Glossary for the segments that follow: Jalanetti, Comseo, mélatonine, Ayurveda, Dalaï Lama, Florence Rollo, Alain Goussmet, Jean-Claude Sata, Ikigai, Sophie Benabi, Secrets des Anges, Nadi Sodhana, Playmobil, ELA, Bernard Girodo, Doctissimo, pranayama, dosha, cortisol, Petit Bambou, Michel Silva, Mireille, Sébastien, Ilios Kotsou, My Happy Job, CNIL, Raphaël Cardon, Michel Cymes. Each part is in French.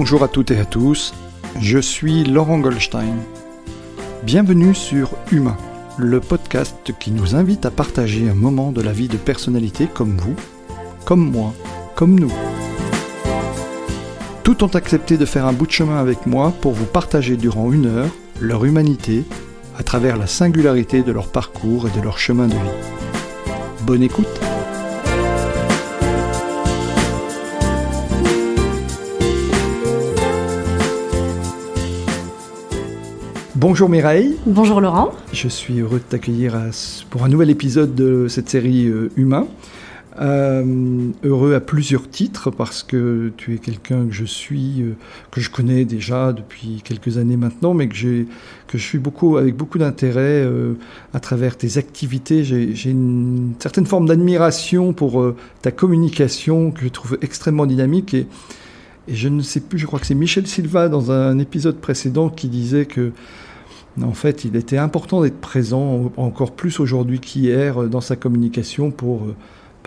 Bonjour à toutes et à tous, je suis Laurent Goldstein. Bienvenue sur Humain, le podcast qui nous invite à partager un moment de la vie de personnalités comme vous, comme moi, comme nous. Toutes ont accepté de faire un bout de chemin avec moi pour vous partager durant une heure leur humanité à travers la singularité de leur parcours et de leur chemin de vie. Bonne écoute! Bonjour Mireille. Bonjour Laurent. Je suis heureux de t'accueillir pour un nouvel épisode de cette série Humain. Heureux à plusieurs titres parce que tu es quelqu'un que je connais déjà depuis quelques années maintenant, mais que je suis avec beaucoup d'intérêt à travers tes activités. J'ai une certaine forme d'admiration pour ta communication que je trouve extrêmement dynamique et je ne sais plus, je crois que c'est Michel Silva dans un épisode précédent qui disait que en fait, il était important d'être présent encore plus aujourd'hui qu'hier dans sa communication pour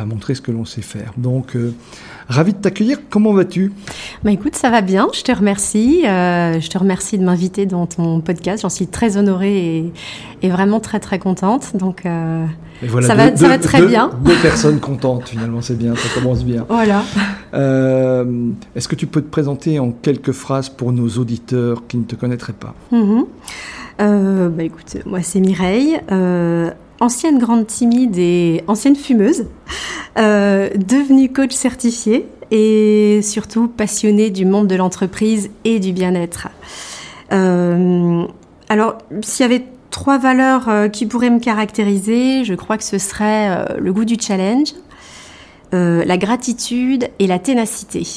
montrer ce que l'on sait faire. Donc, ravi de t'accueillir. Comment vas-tu ? Écoute, ça va bien. Je te remercie. De m'inviter dans ton podcast. J'en suis très honorée et vraiment très, très contente. Donc, voilà, ça va très bien. Deux personnes contentes, finalement. C'est bien. Ça commence bien. Voilà. Est-ce que tu peux te présenter en quelques phrases pour nos auditeurs qui ne te connaîtraient pas ? Écoute, moi, c'est Mireille. Ancienne grande timide et ancienne fumeuse, devenue coach certifiée et surtout passionnée du monde de l'entreprise et du bien-être. Alors, s'il y avait trois valeurs qui pourraient me caractériser, je crois que ce serait le goût du challenge, la gratitude et la ténacité.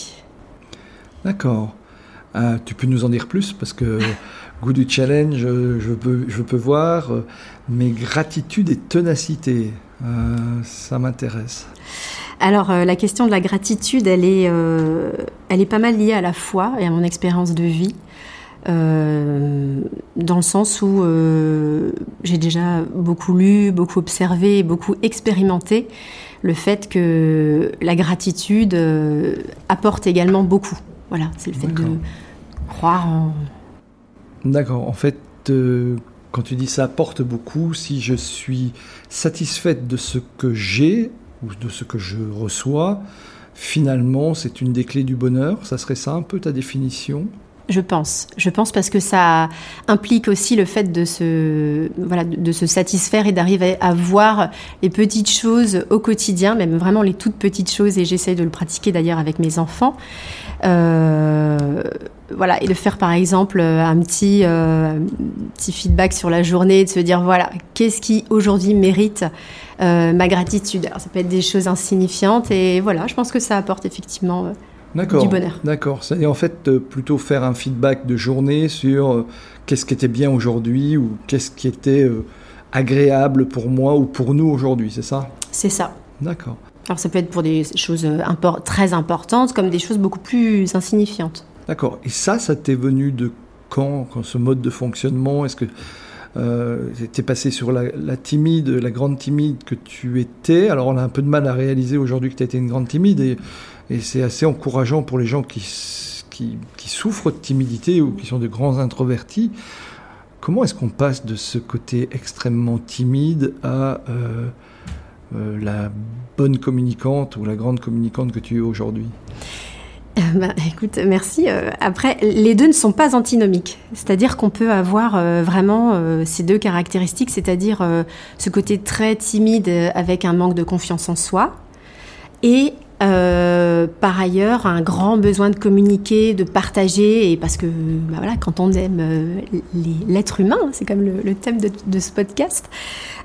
D'accord. Tu peux nous en dire plus parce que... Goût du challenge, je peux voir, mais gratitude et ténacité, ça m'intéresse. Alors, la question de la gratitude, elle est pas mal liée à la foi et à mon expérience de vie, dans le sens où j'ai déjà beaucoup lu, beaucoup observé, beaucoup expérimenté le fait que la gratitude apporte également beaucoup. Voilà, c'est le fait de croire en... D'accord. En fait, quand tu dis ça apporte beaucoup, si je suis satisfaite de ce que j'ai ou de ce que je reçois, finalement, c'est une des clés du bonheur. Ça serait ça un peu ta définition ? Je pense parce que ça implique aussi le fait de se satisfaire et d'arriver à voir les petites choses au quotidien, même vraiment les toutes petites choses, et j'essaie de le pratiquer d'ailleurs avec mes enfants. Voilà, et de faire par exemple un petit feedback sur la journée, de se dire voilà, qu'est-ce qui aujourd'hui mérite ma gratitude ? Alors ça peut être des choses insignifiantes et voilà, je pense que ça apporte effectivement... D'accord, d'accord. Et en fait, plutôt faire un feedback de journée sur qu'est-ce qui était bien aujourd'hui ou qu'est-ce qui était agréable pour moi ou pour nous aujourd'hui, c'est ça ? C'est ça. D'accord. Alors ça peut être pour des choses très importantes comme des choses beaucoup plus insignifiantes. D'accord. Et ça t'est venu de quand ce mode de fonctionnement ? Est-ce que t'es passé sur la grande timide que tu étais ? Alors on a un peu de mal à réaliser aujourd'hui que tu étais une grande timide et c'est assez encourageant pour les gens qui souffrent de timidité ou qui sont de grands introvertis. Comment est-ce qu'on passe de ce côté extrêmement timide à la bonne communicante ou la grande communicante que tu es aujourd'hui ? Écoute, merci. Après, les deux ne sont pas antinomiques. C'est-à-dire qu'on peut avoir vraiment ces deux caractéristiques, c'est-à-dire ce côté très timide avec un manque de confiance en soi et... par ailleurs, un grand besoin de communiquer, de partager, et parce que voilà, quand on aime l'être humain, c'est comme le thème de ce podcast,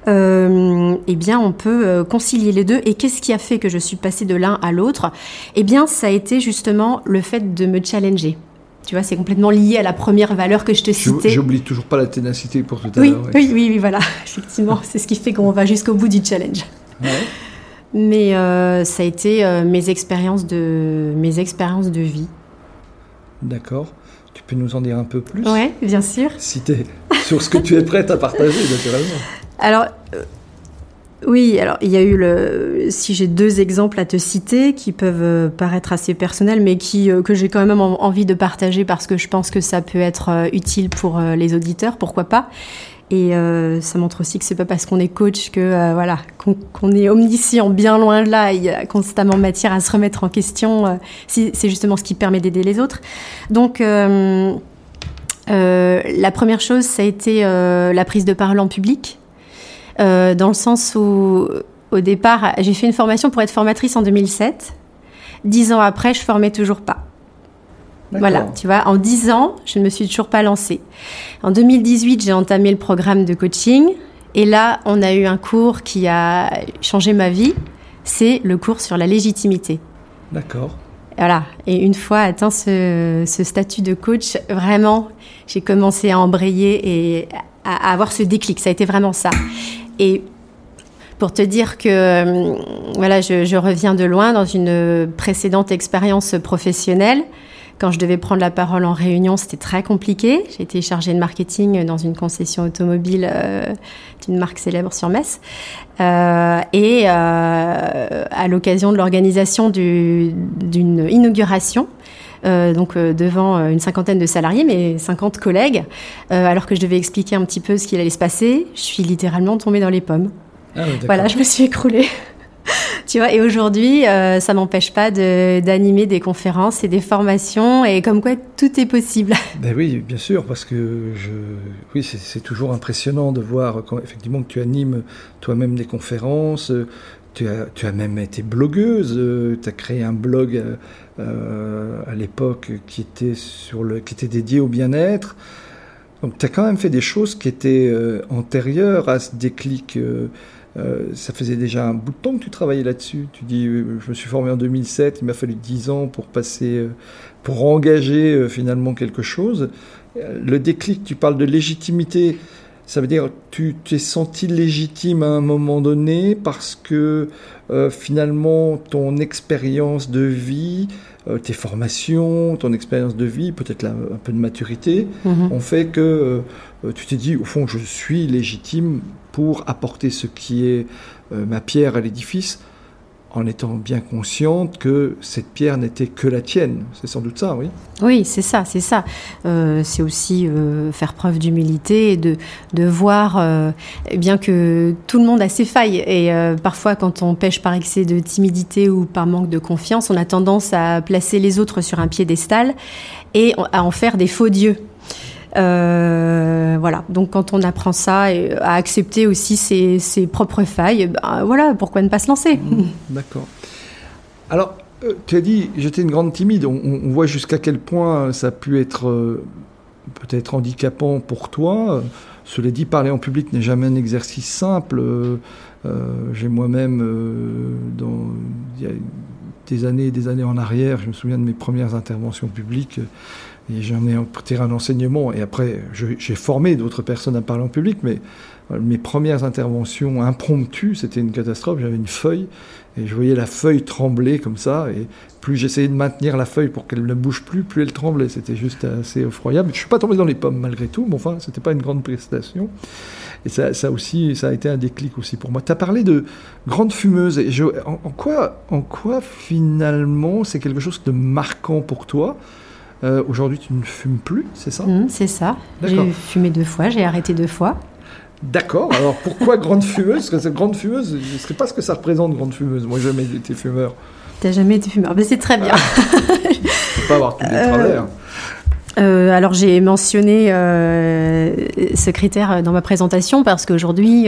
eh bien, on peut concilier les deux. Et qu'est-ce qui a fait que je suis passée de l'un à l'autre ? Eh bien, ça a été justement le fait de me challenger. Tu vois, c'est complètement lié à la première valeur que je te citais. J'oublie toujours pas la ténacité pour tout à l'heure. Oui, voilà, effectivement, c'est ce qui fait qu'on va jusqu'au bout du challenge. Ouais. Mais ça a été mes expériences de vie. D'accord. Tu peux nous en dire un peu plus ? Oui, bien sûr. Si tu es sur ce que tu es prête à partager, naturellement. Alors, Oui, alors il y a eu si j'ai deux exemples à te citer qui peuvent paraître assez personnels, mais que j'ai quand même envie de partager parce que je pense que ça peut être utile pour les auditeurs, pourquoi pas. Et ça montre aussi que c'est pas parce qu'on est coach que qu'on est omniscient, bien loin de là. Il y a constamment matière à se remettre en question. Si c'est justement ce qui permet d'aider les autres. Donc la première chose, ça a été la prise de parole en public, dans le sens où au départ j'ai fait une formation pour être formatrice en 2007. 10 ans après, je formais toujours pas. D'accord. Voilà, tu vois, en 10 ans, je ne me suis toujours pas lancée. En 2018, j'ai entamé le programme de coaching. Et là, on a eu un cours qui a changé ma vie. C'est le cours sur la légitimité. D'accord. Voilà. Et une fois atteint ce statut de coach, vraiment, j'ai commencé à embrayer et à avoir ce déclic. Ça a été vraiment ça. Et pour te dire que voilà, je reviens de loin dans une précédente expérience professionnelle. Quand je devais prendre la parole en réunion, c'était très compliqué. J'ai été chargée de marketing dans une concession automobile d'une marque célèbre sur Metz. À l'occasion de l'organisation d'une inauguration, donc devant une cinquantaine de salariés, mais 50 collègues, alors que je devais expliquer un petit peu ce qu'il allait se passer, je suis littéralement tombée dans les pommes. Ah oui, voilà, je me suis écroulée. Tu vois, et aujourd'hui, ça m'empêche pas d'animer des conférences et des formations, et comme quoi tout est possible. Ben oui, bien sûr, parce que c'est toujours impressionnant de voir quand, effectivement, que tu animes toi-même des conférences. Tu as même été blogueuse. Tu as créé un blog à l'époque qui était dédié au bien-être. Donc, tu as quand même fait des choses qui étaient antérieures à ce déclic. Ça faisait déjà un bout de temps que tu travaillais là-dessus. Tu dis, je me suis formé en 2007, il m'a fallu 10 ans pour engager finalement quelque chose. Le déclic, tu parles de légitimité, ça veut dire tu t'es senti légitime à un moment donné parce que finalement ton expérience de vie, tes formations, ton expérience de vie, peut-être là, un peu de maturité, ont fait que tu t'es dit, au fond, je suis légitime pour apporter ce qui est ma pierre à l'édifice, en étant bien consciente que cette pierre n'était que la tienne. C'est sans doute ça, oui? Oui, c'est ça, c'est ça. C'est aussi faire preuve d'humilité et de voir bien que tout le monde a ses failles. Et parfois, quand on pêche par excès de timidité ou par manque de confiance, on a tendance à placer les autres sur un piédestal et à en faire des faux dieux. Voilà. Donc, quand on apprend ça et à accepter aussi ses propres failles, pourquoi ne pas se lancer? D'accord. Alors, tu as dit, j'étais une grande timide. On voit jusqu'à quel point ça a pu être peut-être handicapant pour toi. Cela dit, parler en public n'est jamais un exercice simple. J'ai moi-même, il y a des années en arrière, je me souviens de mes premières interventions publiques. Et j'en ai emprunté un enseignement, et après j'ai formé d'autres personnes à parler en public, mais mes premières interventions impromptues, c'était une catastrophe. J'avais une feuille, et je voyais la feuille trembler comme ça, et plus j'essayais de maintenir la feuille pour qu'elle ne bouge plus, plus elle tremblait. C'était juste assez effroyable. Je ne suis pas tombé dans les pommes malgré tout, mais enfin, ce n'était pas une grande prestation. Et ça aussi, ça a été un déclic aussi pour moi. Tu as parlé de grande fumeuse, et en quoi finalement c'est quelque chose de marquant pour toi? Aujourd'hui, tu ne fumes plus, c'est ça? C'est ça. D'accord. J'ai fumé 2 fois, j'ai arrêté 2 fois. D'accord. Alors, pourquoi grande fumeuse? Parce que grande fumeuse, je ne sais pas ce que ça représente, grande fumeuse. Moi, j'ai jamais été fumeur. T'as jamais été fumeur? Ben, c'est très bien. Je ne peux pas avoir tous les travers. Alors, j'ai mentionné ce critère dans ma présentation parce qu'aujourd'hui...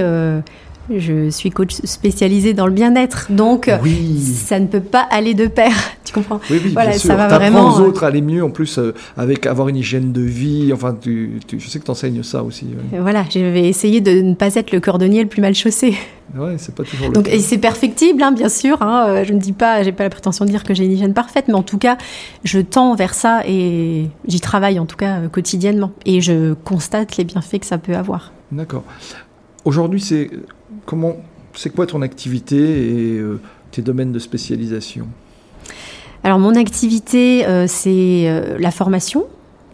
je suis coach spécialisée dans le bien-être, donc oui. Ça ne peut pas aller de pair, tu comprends? Oui, voilà, bien sûr. Ça va vraiment... T'apprends aux autres à aller mieux, en plus, avec avoir une hygiène de vie, enfin, je sais que t'enseignes ça aussi. Oui. Voilà, je vais essayer de ne pas être le cordonnier le plus mal chaussé. Ouais, c'est pas toujours le cas. Et c'est perfectible, bien sûr. Je ne dis pas, j'ai pas la prétention de dire que j'ai une hygiène parfaite, mais en tout cas, je tends vers ça et j'y travaille, en tout cas, quotidiennement. Et je constate les bienfaits que ça peut avoir. D'accord. Aujourd'hui, c'est quoi ton activité et tes domaines de spécialisation? Alors, mon activité, c'est la formation.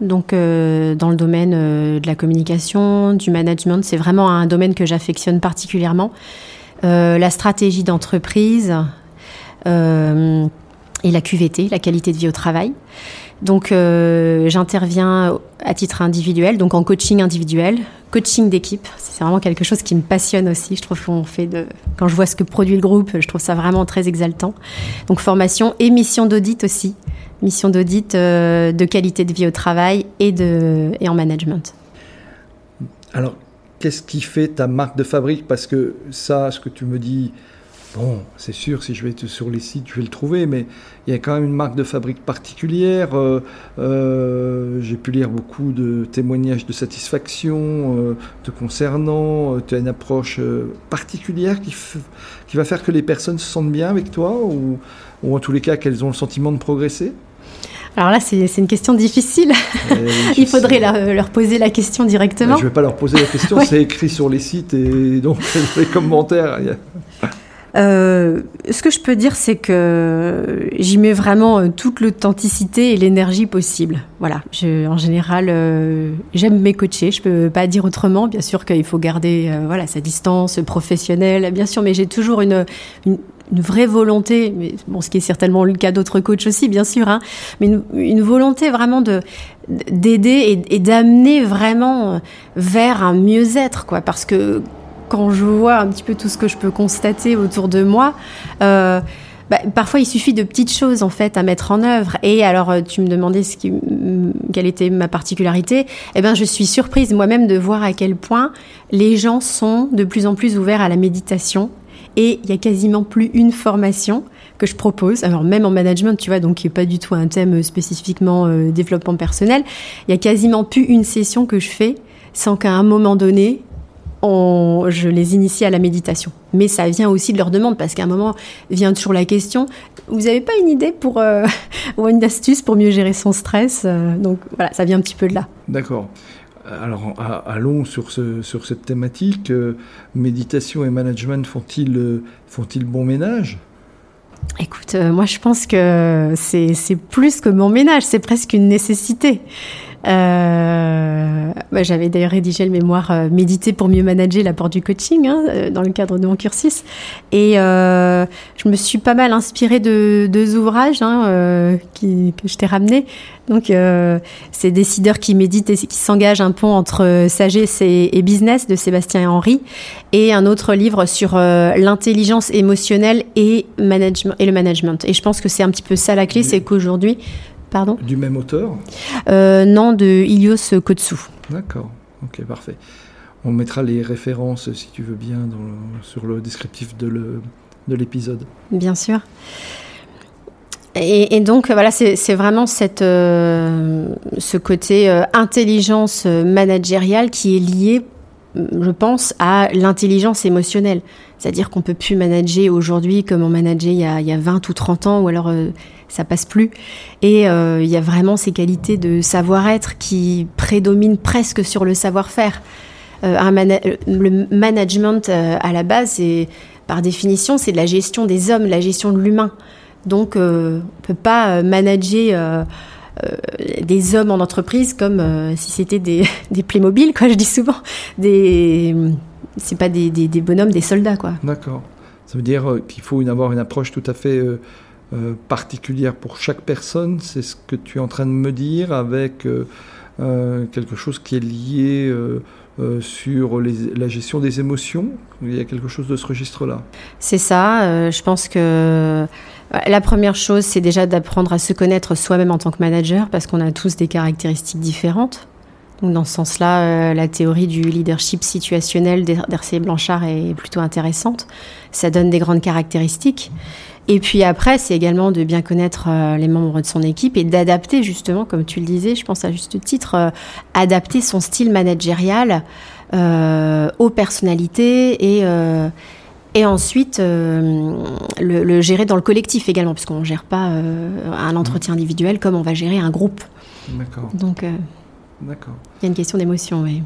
Donc, dans le domaine de la communication, du management, c'est vraiment un domaine que j'affectionne particulièrement. la stratégie d'entreprise et la QVT, la qualité de vie au travail. Donc, j'interviens à titre individuel, donc en coaching individuel, coaching d'équipe. C'est vraiment quelque chose qui me passionne aussi. Je trouve qu'on fait quand je vois ce que produit le groupe, je trouve ça vraiment très exaltant. Donc, formation et mission d'audit aussi. Mission d'audit de qualité de vie au travail et en management. Alors, qu'est-ce qui fait ta marque de fabrique ? Parce que ça, ce que tu me dis... Bon, c'est sûr, si je vais sur les sites, je vais le trouver, mais il y a quand même une marque de fabrique particulière. J'ai pu lire beaucoup de témoignages de satisfaction te concernant. Tu as une approche particulière qui va faire que les personnes se sentent bien avec toi ou en tous les cas qu'elles ont le sentiment de progresser ? Alors là, c'est une question difficile. Il faudrait leur poser la question directement. Ben, je ne vais pas leur poser la question, ouais. C'est écrit sur les sites et donc les commentaires... ce que je peux dire, c'est que j'y mets vraiment toute l'authenticité et l'énergie possible. Voilà. En général, j'aime mes coachés. Je peux pas dire autrement. Bien sûr qu'il faut garder, sa distance professionnelle. Bien sûr, mais j'ai toujours une vraie volonté, mais bon, ce qui est certainement le cas d'autres coachs aussi, bien sûr, hein, mais une volonté vraiment d'aider et d'amener vraiment vers un mieux-être, quoi, parce que quand je vois un petit peu tout ce que je peux constater autour de moi, parfois il suffit de petites choses en fait à mettre en œuvre. Et alors tu me demandais quelle était ma particularité. Eh bien, je suis surprise moi-même de voir à quel point les gens sont de plus en plus ouverts à la méditation. Et il y a quasiment plus une formation que je propose. Alors même en management, tu vois, donc qui est pas du tout un thème spécifiquement développement personnel. Il y a quasiment plus une session que je fais sans qu'à un moment donné je les initie à la méditation. Mais ça vient aussi de leur demande, parce qu'à un moment vient toujours la question, vous n'avez pas une idée ou une astuce pour mieux gérer son stress ? Donc voilà, ça vient un petit peu de là. D'accord. Alors allons sur cette thématique. Méditation et management font-ils bon ménage ? Écoute, moi je pense que c'est plus que bon ménage, c'est presque une nécessité. J'avais d'ailleurs rédigé le mémoire méditer pour mieux manager l'apport du coaching dans le cadre de mon cursus et je me suis pas mal inspirée de deux ouvrages que je t'ai ramenés, donc c'est Décideurs qui méditent et qui s'engagent, un pont entre sagesse et business de Sébastien et Henri, et un autre livre sur l'intelligence émotionnelle et le management. Et je pense que c'est un petit peu ça la clé, c'est qu'aujourd'hui... Pardon ? Du même auteur ? Non, de Ilios Kotsou. D'accord, ok, parfait. On mettra les références, si tu veux bien, sur le descriptif de l'épisode. Bien sûr. Et donc, voilà, c'est vraiment ce côté intelligence managériale qui est lié, je pense, à l'intelligence émotionnelle. C'est-à-dire qu'on ne peut plus manager aujourd'hui comme on manageait il y a 20 ou 30 ans, ou alors... ça passe plus. Et il y a vraiment ces qualités de savoir-être qui prédominent presque sur le savoir-faire. Le management, à la base, par définition, c'est de la gestion des hommes, la gestion de l'humain. Donc, on ne peut pas manager des hommes en entreprise comme si c'était des Playmobil, quoi, je dis souvent. Ce n'est pas des bonhommes, des soldats, quoi. D'accord. Ça veut dire qu'il faut avoir une approche tout à fait... particulière pour chaque personne, c'est ce que tu es en train de me dire, avec quelque chose qui est lié sur la gestion des émotions. Il y a quelque chose de ce registre-là. C'est ça. Je pense que la première chose, c'est déjà d'apprendre à se connaître soi-même en tant que manager, parce qu'on a tous des caractéristiques différentes. Donc dans ce sens-là, la théorie du leadership situationnel d'Hercé Blanchard est plutôt intéressante. Ça donne des grandes caractéristiques. Et puis après, c'est également de bien connaître les membres de son équipe et d'adapter justement, comme tu le disais, je pense à juste titre, adapter son style managérial aux personnalités et ensuite le gérer dans le collectif également, parce qu'on ne gère pas un entretien individuel comme on va gérer un groupe. D'accord. Donc, d'accord. Il y a une question d'émotion, oui.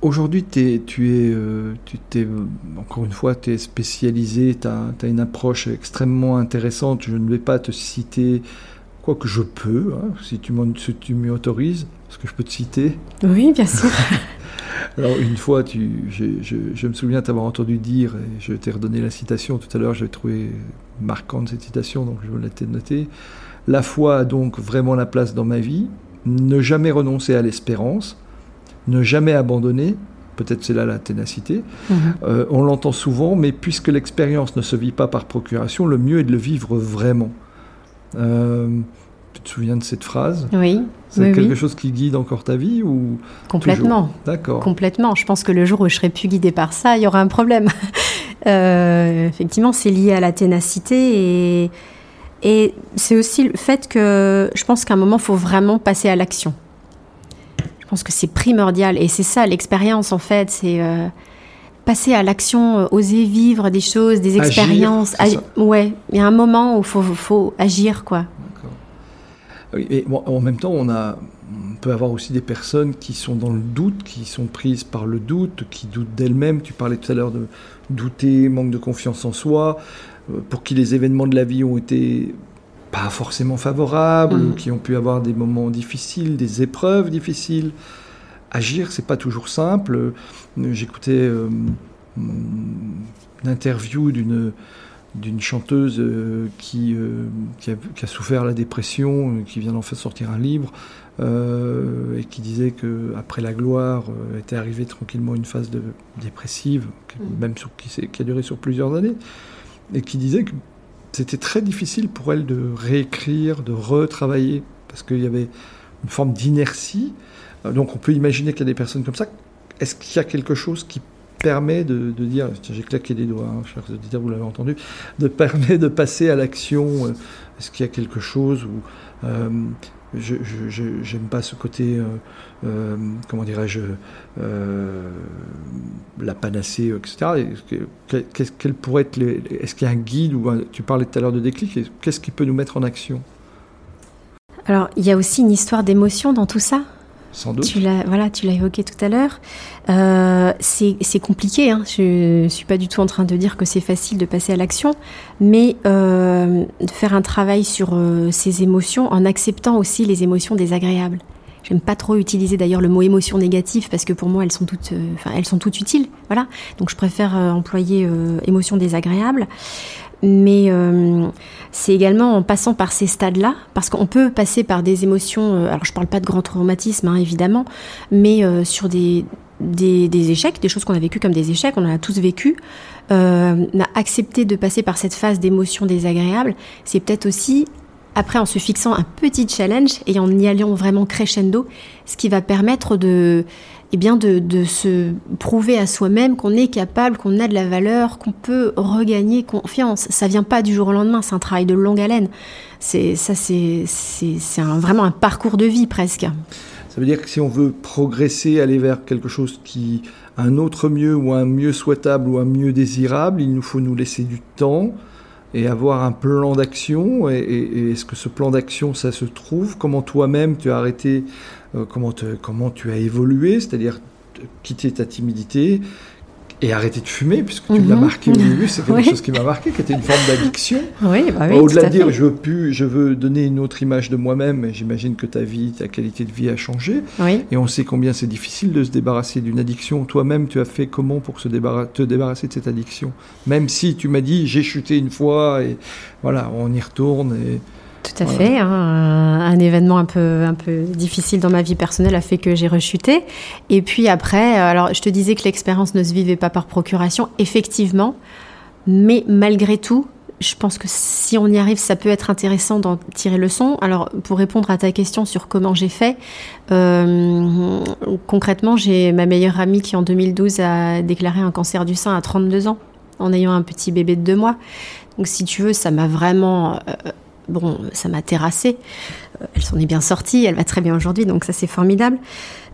Aujourd'hui, tu t'es spécialisé, tu as une approche extrêmement intéressante. Je ne vais pas te citer, quoique je peux, si tu m'y autorises, parce que je peux te citer. Oui, bien sûr. Alors, une fois, je me souviens t'avoir entendu dire, et je t'ai redonné la citation tout à l'heure, je l'ai trouvée marquante cette citation, donc je me l'étais notée. La foi a donc vraiment la place dans ma vie, ne jamais renoncer à l'espérance, ne jamais abandonner, peut-être c'est là la ténacité, on l'entend souvent, mais puisque l'expérience ne se vit pas par procuration, le mieux est de le vivre vraiment. Tu te souviens de cette phrase ? Oui. C'est quelque chose qui guide encore ta vie ou... Complètement. D'accord. Complètement. Je pense que le jour où je serai plus guidée par ça, il y aura un problème. Effectivement, c'est lié à la ténacité et c'est aussi le fait que je pense qu'à un moment, il faut vraiment passer à l'action. Je pense que c'est primordial et c'est ça l'expérience en fait, c'est... passer à l'action, oser vivre des choses, des expériences. Ouais, il y a un moment où il faut agir, quoi. D'accord. Oui, et bon, en même temps, on peut avoir aussi des personnes qui sont dans le doute, qui sont prises par le doute, qui doutent d'elles-mêmes. Tu parlais tout à l'heure de douter, manque de confiance en soi, pour qui les événements de la vie ont été pas forcément favorables, ou qui ont pu avoir des moments difficiles, des épreuves difficiles. Agir, c'est pas toujours simple. J'écoutais une interview d'une chanteuse qui a souffert la dépression, qui vient d'en fait sortir un livre, et qui disait qu'après la gloire, était arrivée tranquillement une phase dépressive, qui a duré sur plusieurs années, et qui disait que c'était très difficile pour elle de réécrire, de retravailler, parce qu'il y avait une forme d'inertie. Donc on peut imaginer qu'il y a des personnes comme ça. Est-ce qu'il y a quelque chose qui permet de dire, j'ai claqué des doigts, chers auditeurs, vous l'avez entendu, permet de passer à l'action? Est-ce qu'il y a quelque chose où j'aime pas ce côté, comment dirais-je, la panacée, etc. Quel pourrait être est-ce qu'il y a un guide ou tu parlais tout à l'heure de déclic, qu'est-ce qui peut nous mettre en action? Alors il y a aussi une histoire d'émotion dans tout ça. Sans doute. Tu l'as évoqué tout à l'heure. C'est compliqué, hein. Je ne suis pas du tout en train de dire que c'est facile de passer à l'action, mais de faire un travail sur ses émotions en acceptant aussi les émotions désagréables. J'aime pas trop utiliser d'ailleurs le mot émotion négative parce que pour moi elles sont toutes utiles. Voilà. Donc je préfère employer émotion désagréable. Mais c'est également en passant par ces stades-là, parce qu'on peut passer par des émotions, alors je ne parle pas de grands traumatismes, hein, évidemment, mais sur des échecs, des choses qu'on a vécues comme des échecs, on en a tous vécu, on a accepté de passer par cette phase d'émotions désagréables, c'est peut-être aussi, après en se fixant un petit challenge et en y allant vraiment crescendo, ce qui va permettre de se prouver à soi-même qu'on est capable, qu'on a de la valeur, qu'on peut regagner confiance. Ça vient pas du jour au lendemain, c'est un travail de longue haleine. C'est vraiment un parcours de vie presque. Ça veut dire que si on veut progresser, aller vers quelque chose qui un autre mieux ou un mieux souhaitable ou un mieux désirable, il nous faut nous laisser du temps et avoir un plan d'action. Et est-ce que ce plan d'action, ça se trouve? Comment toi-même tu as arrêté? Comment tu as évolué, c'est-à-dire quitter ta timidité et arrêter de fumer, puisque tu l'as marqué au début, c'est quelque chose qui m'a marqué, qui était une forme d'addiction. Oui, bah oui, au-delà de dire je veux donner une autre image de moi-même, et j'imagine que ta qualité de vie a changé. Oui. Et on sait combien c'est difficile de se débarrasser d'une addiction. Toi-même, tu as fait comment pour te débarrasser de cette addiction? Même si tu m'as dit j'ai chuté une fois et voilà, on y retourne et... Tout à fait. Hein. Un événement un peu difficile dans ma vie personnelle a fait que j'ai rechuté. Et puis après, alors je te disais que l'expérience ne se vivait pas par procuration, effectivement. Mais malgré tout, je pense que si on y arrive, ça peut être intéressant d'en tirer leçon. Alors, pour répondre à ta question sur comment j'ai fait, concrètement, j'ai ma meilleure amie qui, en 2012, a déclaré un cancer du sein à 32 ans, en ayant un petit bébé de 2 mois. Donc, si tu veux, ça m'a vraiment... ça m'a terrassée. Elle s'en est bien sortie, elle va très bien aujourd'hui, donc ça, c'est formidable.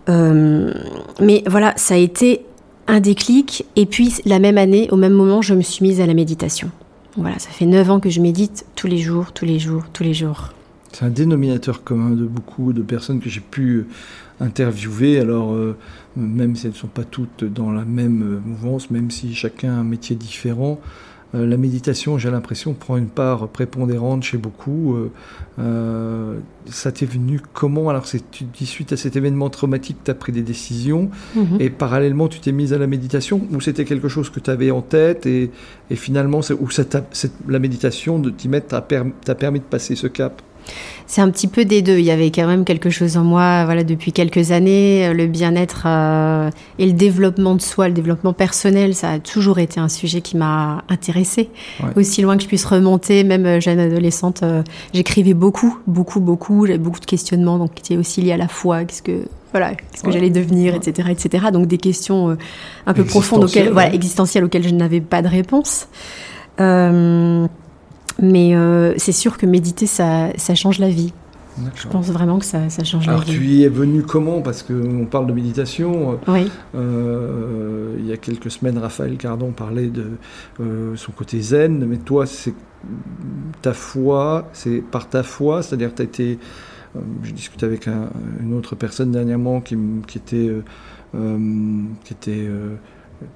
Mais voilà, ça a été un déclic. Et puis, la même année, au même moment, je me suis mise à la méditation. Voilà, ça fait 9 ans que je médite tous les jours. C'est un dénominateur commun de beaucoup de personnes que j'ai pu interviewer. Alors, même si elles ne sont pas toutes dans la même mouvance, même si chacun a un métier différent... La méditation, j'ai l'impression, prend une part prépondérante chez beaucoup. Ça t'est venu comment? Alors, tu dis suite à cet événement traumatique, tu as pris des décisions et parallèlement, tu t'es mise à la méditation, ou c'était quelque chose que tu avais en tête et finalement, la méditation de t'y mettre t'a permis de passer ce cap? C'est un petit peu des deux. Il y avait quand même quelque chose en moi, voilà, depuis quelques années, le bien-être et le développement de soi, le développement personnel, ça a toujours été un sujet qui m'a intéressée. Ouais. Aussi loin que je puisse remonter, même jeune adolescente, j'écrivais beaucoup. J'avais beaucoup de questionnements, donc qui étaient aussi liés à la foi. Qu'est-ce que j'allais devenir, etc., etc. Donc des questions un peu profondes, existentielles, auxquelles je n'avais pas de réponse. Mais c'est sûr que méditer, ça change la vie. D'accord. Je pense vraiment que ça change la vie. Alors, tu y es venu comment? Parce qu'on parle de méditation. Oui. Il y a quelques semaines, Raphaël Cardon parlait de son côté zen. Mais toi, c'est ta foi, c'est par ta foi. C'est-à-dire que tu as été... je discutais avec une autre personne dernièrement qui était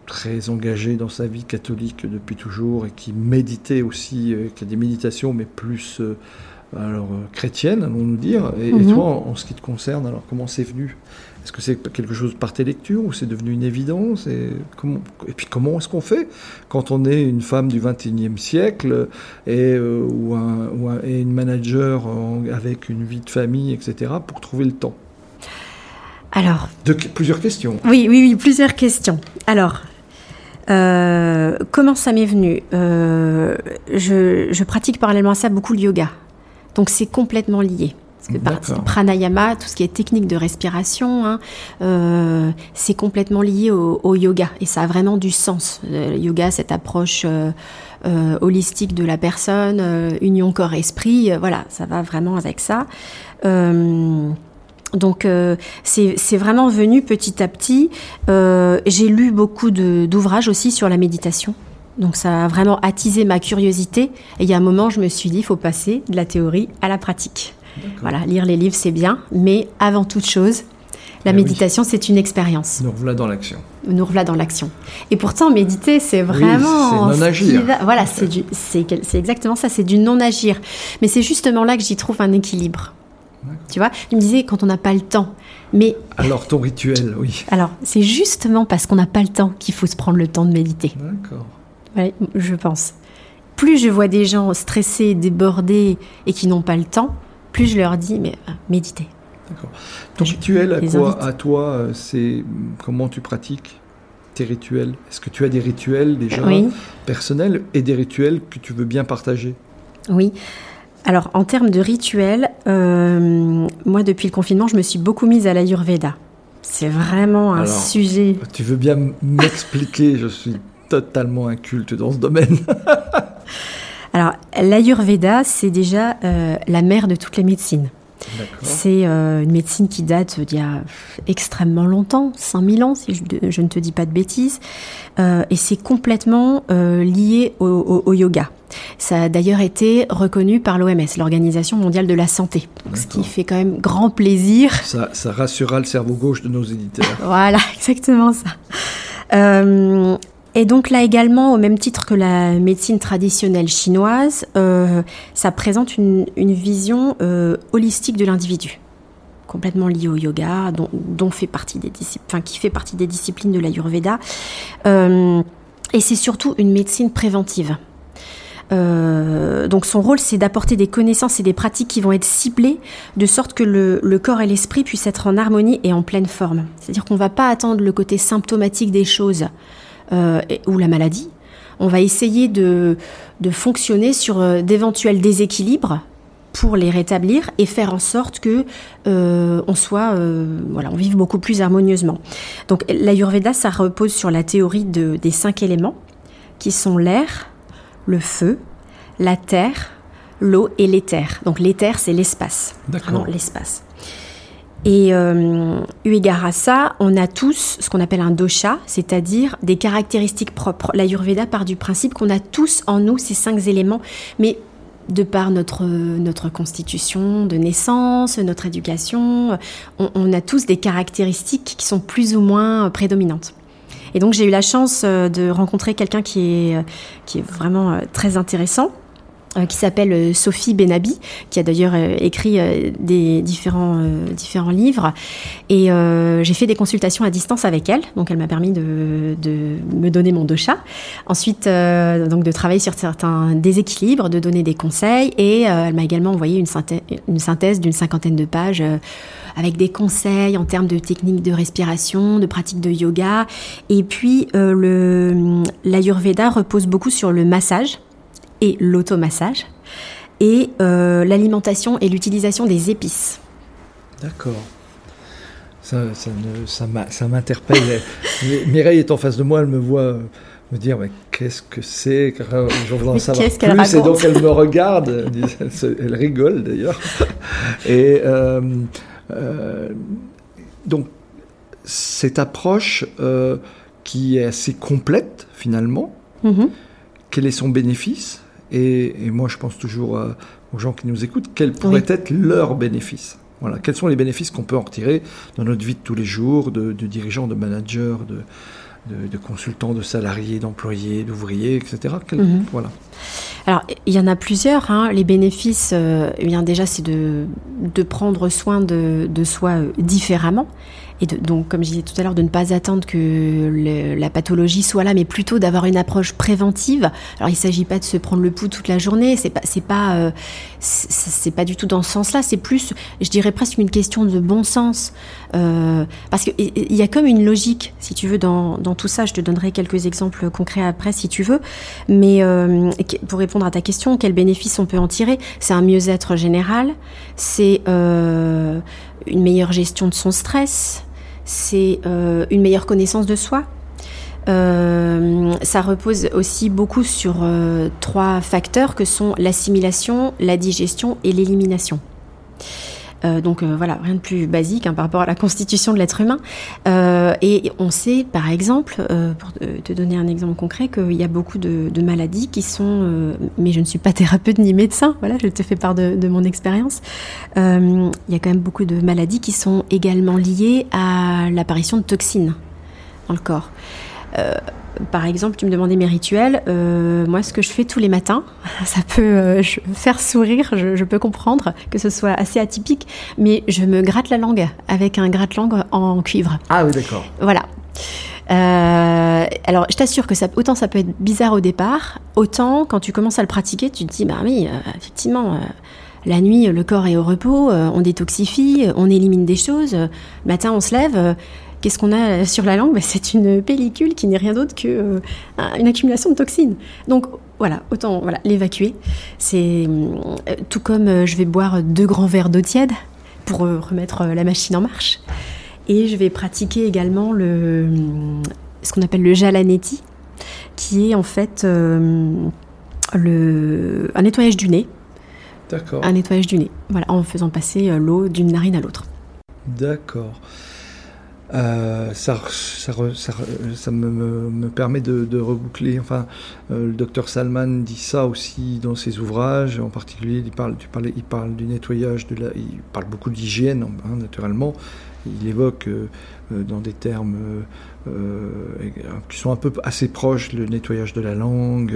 très engagée dans sa vie catholique depuis toujours et qui méditait aussi, qui a des méditations mais plus chrétiennes, allons-nous dire. Et toi, en ce qui te concerne, alors comment c'est venu? Est-ce que c'est quelque chose par tes lectures ou c'est devenu une évidence? Et puis comment est-ce qu'on fait quand on est une femme du XXIe siècle et une manager avec une vie de famille, etc., pour trouver le temps? Alors, plusieurs questions. Oui, plusieurs questions. Alors, comment ça m'est venu? Je pratique parallèlement à ça beaucoup le yoga. Donc, c'est complètement lié. Parce que pranayama, tout ce qui est technique de respiration, c'est complètement lié au yoga. Et ça a vraiment du sens. Le yoga, cette approche holistique de la personne, union corps-esprit, ça va vraiment avec ça. Donc, c'est vraiment venu petit à petit. J'ai lu beaucoup d'ouvrages aussi sur la méditation. Donc, ça a vraiment attisé ma curiosité. Et il y a un moment, je me suis dit, il faut passer de la théorie à la pratique. D'accord. Voilà, lire les livres, c'est bien. Mais avant toute chose, la méditation, c'est une expérience. Nous revoilà dans l'action. Et pourtant, méditer, c'est vraiment... c'est non-agir. C'est exactement ça, c'est du non-agir. Mais c'est justement là que j'y trouve un équilibre. Tu vois, tu me disais quand on n'a pas le temps, mais... Alors ton rituel, oui. Alors c'est justement parce qu'on n'a pas le temps qu'il faut se prendre le temps de méditer. D'accord. Ouais, je pense. Plus je vois des gens stressés, débordés et qui n'ont pas le temps, plus je leur dis mais méditez. D'accord. Ton rituel à quoi invite. À toi, c'est comment tu pratiques tes rituels? Est-ce que tu as des rituels déjà personnels et des rituels que tu veux bien partager? Oui. Alors, en termes de rituel, moi, depuis le confinement, je me suis beaucoup mise à l'Ayurveda. C'est vraiment un sujet... Tu veux bien m'expliquer? Je suis totalement inculte dans ce domaine. Alors, l'Ayurveda, c'est déjà la mère de toutes les médecines. D'accord. C'est une médecine qui date d'il y a extrêmement longtemps, 5000 ans, si je ne te dis pas de bêtises. Et c'est complètement lié au yoga. Ça a d'ailleurs été reconnu par l'OMS, l'Organisation mondiale de la santé. Donc, ce qui fait quand même grand plaisir. Ça rassurera le cerveau gauche de nos éditeurs. Voilà, exactement ça. Et donc là également, au même titre que la médecine traditionnelle chinoise, ça présente une vision holistique de l'individu, complètement liée au yoga, qui fait partie des disciplines de l'Ayurveda. Et c'est surtout une médecine préventive. Donc son rôle, c'est d'apporter des connaissances et des pratiques qui vont être ciblées de sorte que le corps et l'esprit puissent être en harmonie et en pleine forme. C'est-à-dire qu'on ne va pas attendre le côté symptomatique des choses ou la maladie. On va essayer de fonctionner sur d'éventuels déséquilibres pour les rétablir et faire en sorte que on vive beaucoup plus harmonieusement. Donc l'Ayurveda, ça repose sur la théorie des 5 éléments qui sont l'air, le feu, la terre, l'eau et l'éther. Donc l'éther, c'est l'espace. D'accord. Vraiment l'espace. Et eu égard à ça, on a tous ce qu'on appelle un dosha, c'est-à-dire des caractéristiques propres. L'Ayurveda part du principe qu'on a tous en nous ces 5 éléments, mais de par notre constitution de naissance, notre éducation, on a tous des caractéristiques qui sont plus ou moins prédominantes. Et donc j'ai eu la chance de rencontrer quelqu'un qui est vraiment très intéressant, qui s'appelle Sophie Benabi, qui a d'ailleurs écrit des différents livres. Et j'ai fait des consultations à distance avec elle. Donc, elle m'a permis de me donner mon docha. Ensuite, donc de travailler sur certains déséquilibres, de donner des conseils. Et elle m'a également envoyé une synthèse d'une 50aine de pages avec des conseils en termes de techniques de respiration, de pratiques de yoga. Et puis, l'Ayurveda repose beaucoup sur le massage et l'automassage, et l'alimentation et l'utilisation des épices. D'accord. Ça m'interpelle. Mireille est en face de moi, elle me voit me dire « Mais qu'est-ce que c'est ?» Je voudrais en savoir plus, et donc elle me regarde, elle rigole d'ailleurs. Et donc, cette approche qui est assez complète, finalement, quel est son bénéfice ? Et moi, je pense toujours aux gens qui nous écoutent, quels pourraient être leurs bénéfices ? Voilà, quels sont les bénéfices qu'on peut en retirer dans notre vie de tous les jours, de dirigeants, de managers, de consultants, de salariés, d'employés, d'ouvriers, etc. Voilà. Alors, il y en a plusieurs. Les bénéfices, bien déjà, c'est de prendre soin de soi différemment. Et donc, comme je disais tout à l'heure, de ne pas attendre que la pathologie soit là, mais plutôt d'avoir une approche préventive. Alors, il ne s'agit pas de se prendre le pouls toute la journée. C'est pas du tout dans ce sens-là. C'est plus, je dirais presque une question de bon sens, parce que il y a comme une logique, si tu veux, dans tout ça. Je te donnerai quelques exemples concrets après, si tu veux. Mais pour répondre à ta question, quels bénéfices on peut en tirer ? C'est un mieux-être général. C'est une meilleure gestion de son stress. C'est une meilleure connaissance de soi. Ça repose aussi beaucoup sur 3 facteurs que sont l'assimilation, la digestion et l'élimination. Donc voilà, rien de plus basique par rapport à la constitution de l'être humain. Et on sait, par exemple, pour te donner un exemple concret, qu'il y a beaucoup de maladies qui sont... mais je ne suis pas thérapeute ni médecin, voilà, je te fais part de mon expérience. Il y a quand même beaucoup de maladies qui sont également liées à l'apparition de toxines dans le corps. Par exemple, tu me demandais mes rituels. Moi, ce que je fais tous les matins, ça peut faire sourire, je peux comprendre que ce soit assez atypique, mais je me gratte la langue avec un gratte-langue en cuivre. Ah oui, d'accord. Voilà. Alors, je t'assure que autant ça peut être bizarre au départ, autant quand tu commences à le pratiquer, tu te dis, bah oui, effectivement... La nuit, le corps est au repos, on détoxifie, on élimine des choses. Le matin, on se lève. Qu'est-ce qu'on a sur la langue ? C'est une pellicule qui n'est rien d'autre qu'une accumulation de toxines. Donc, voilà, autant l'évacuer. C'est tout comme je vais boire 2 grands verres d'eau tiède pour remettre la machine en marche. Et je vais pratiquer également ce qu'on appelle le Jalanetti, qui est en fait un nettoyage du nez. D'accord. Un nettoyage du nez, voilà, en faisant passer l'eau d'une narine à l'autre. D'accord. Ça me permet de reboucler. Enfin, le docteur Salman dit ça aussi dans ses ouvrages. En particulier, il parle du nettoyage, il parle beaucoup d'hygiène, naturellement. Il évoque dans des termes qui sont un peu assez proches le nettoyage de la langue,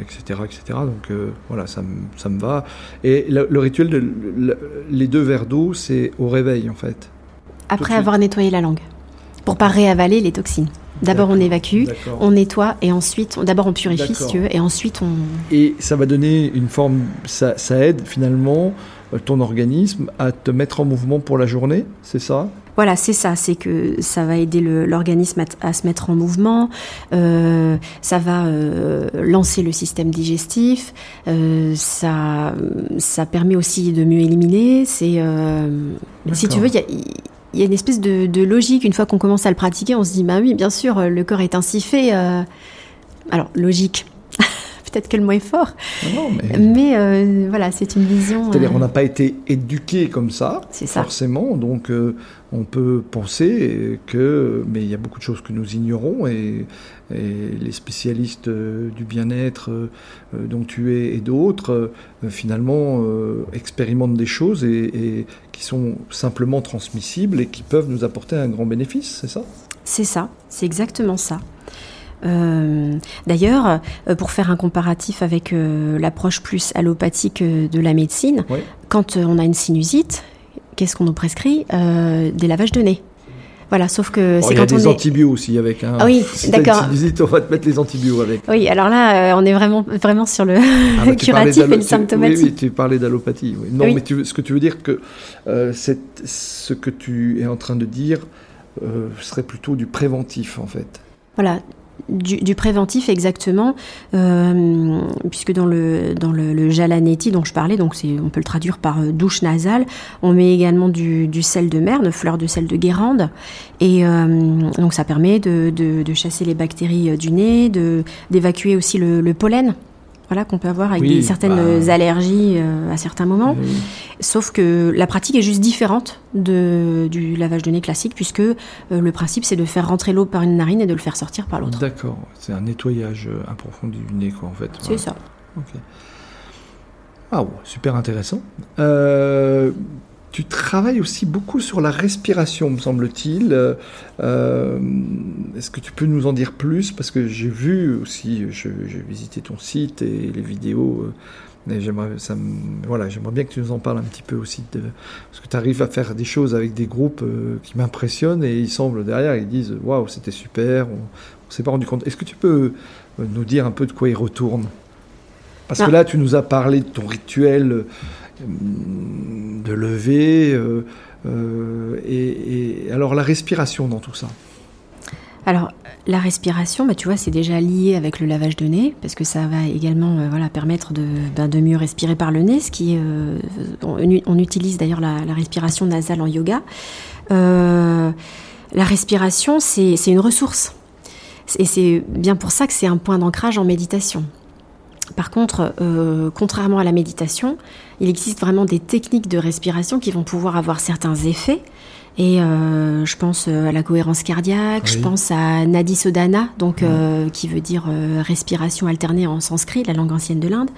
etc., etc. Donc voilà, ça me va. Et le rituel les 2 verres d'eau, c'est au réveil en fait. Après avoir nettoyé la langue, pour pas réavaler les toxines. D'abord on évacue, on nettoie et ensuite, d'abord on purifie si tu veux, et ensuite on... Et ça va donner une forme, ça aide finalement ton organisme à te mettre en mouvement pour la journée, c'est ça ? Voilà, c'est ça, c'est que ça va aider l'organisme à se mettre en mouvement, ça va lancer le système digestif, ça permet aussi de mieux éliminer, c'est... si tu veux, il y a une espèce de logique, une fois qu'on commence à le pratiquer, on se dit, bah oui, bien sûr, le corps est ainsi fait, alors logique... Peut-être que le mot est fort, mais voilà, c'est une vision... C'est-à-dire qu'on n'a pas été éduqué comme ça, forcément, donc on peut penser que... Mais il y a beaucoup de choses que nous ignorons, et les spécialistes du bien-être dont tu es et d'autres, finalement, expérimentent des choses et qui sont simplement transmissibles et qui peuvent nous apporter un grand bénéfice, c'est ça ? C'est ça, c'est exactement ça. D'ailleurs, pour faire un comparatif avec l'approche plus allopathique de la médecine, oui. Quand on a une sinusite, qu'est-ce qu'on nous prescrit ? Des lavages de nez. Voilà, sauf que c'est quand on est... Il y a des antibiotiques aussi avec. Hein. Ah oui, si d'accord. T'as une sinusite, on va te mettre les antibiotiques avec. Oui, alors là, on est vraiment sur le curatif et le symptomatique. Oui, tu parlais d'allopathie. Oui. Non, oui. Mais ce que tu veux dire, que ce que tu es en train de dire serait plutôt du préventif, en fait. Voilà, du préventif exactement, puisque dans le Jalanetti dont je parlais, donc on peut le traduire par douche nasale, on met également du sel de mer, de fleurs de sel de Guérande, et donc ça permet de chasser les bactéries du nez, d'évacuer aussi le pollen. Voilà, qu'on peut avoir avec certaines allergies à certains moments. Oui. Sauf que la pratique est juste différente du lavage de nez classique, puisque le principe, c'est de faire rentrer l'eau par une narine et de le faire sortir par l'autre. D'accord. C'est un nettoyage approfondi du nez, quoi, en fait. C'est ça. OK. Waouh, super intéressant. Tu travailles aussi beaucoup sur la respiration, me semble-t-il. Est-ce que tu peux nous en dire plus ? Parce que j'ai vu aussi, j'ai visité ton site et les vidéos. Et j'aimerais bien que tu nous en parles un petit peu aussi. Parce que tu arrives à faire des choses avec des groupes qui m'impressionnent et ils semblent derrière, ils disent « Waouh, c'était super, on s'est pas rendu compte ». Est-ce que tu peux nous dire un peu de quoi ils retournent ? Parce que là, tu nous as parlé de ton rituel... de lever et alors la respiration dans tout ça. Alors la respiration, tu vois, c'est déjà lié avec le lavage de nez parce que ça va également permettre de mieux respirer par le nez, ce qui on utilise d'ailleurs la respiration nasale en yoga. La respiration, c'est une ressource et c'est bien pour ça que c'est un point d'ancrage en méditation. Par contre, contrairement à la méditation, il existe vraiment des techniques de respiration qui vont pouvoir avoir certains effets. Et je pense à la cohérence cardiaque, oui. Je pense à Nadi Sodhana, qui veut dire respiration alternée en sanskrit, la langue ancienne de l'Inde.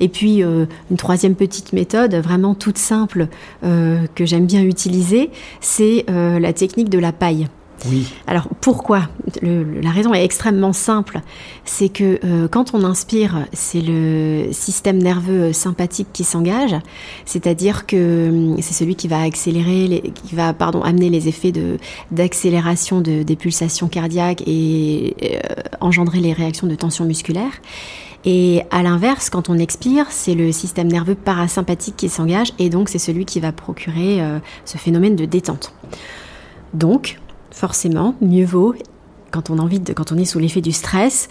Et puis une troisième petite méthode vraiment toute simple que j'aime bien utiliser, c'est la technique de la paille. Oui. Alors pourquoi ? La raison est extrêmement simple, c'est que quand on inspire, c'est le système nerveux sympathique qui s'engage, c'est-à-dire que c'est celui qui va amener les effets d'accélération des pulsations cardiaques et engendrer les réactions de tension musculaire. Et à l'inverse, quand on expire, c'est le système nerveux parasympathique qui s'engage et donc c'est celui qui va procurer ce phénomène de détente. Donc forcément, mieux vaut, quand on est sous l'effet du stress,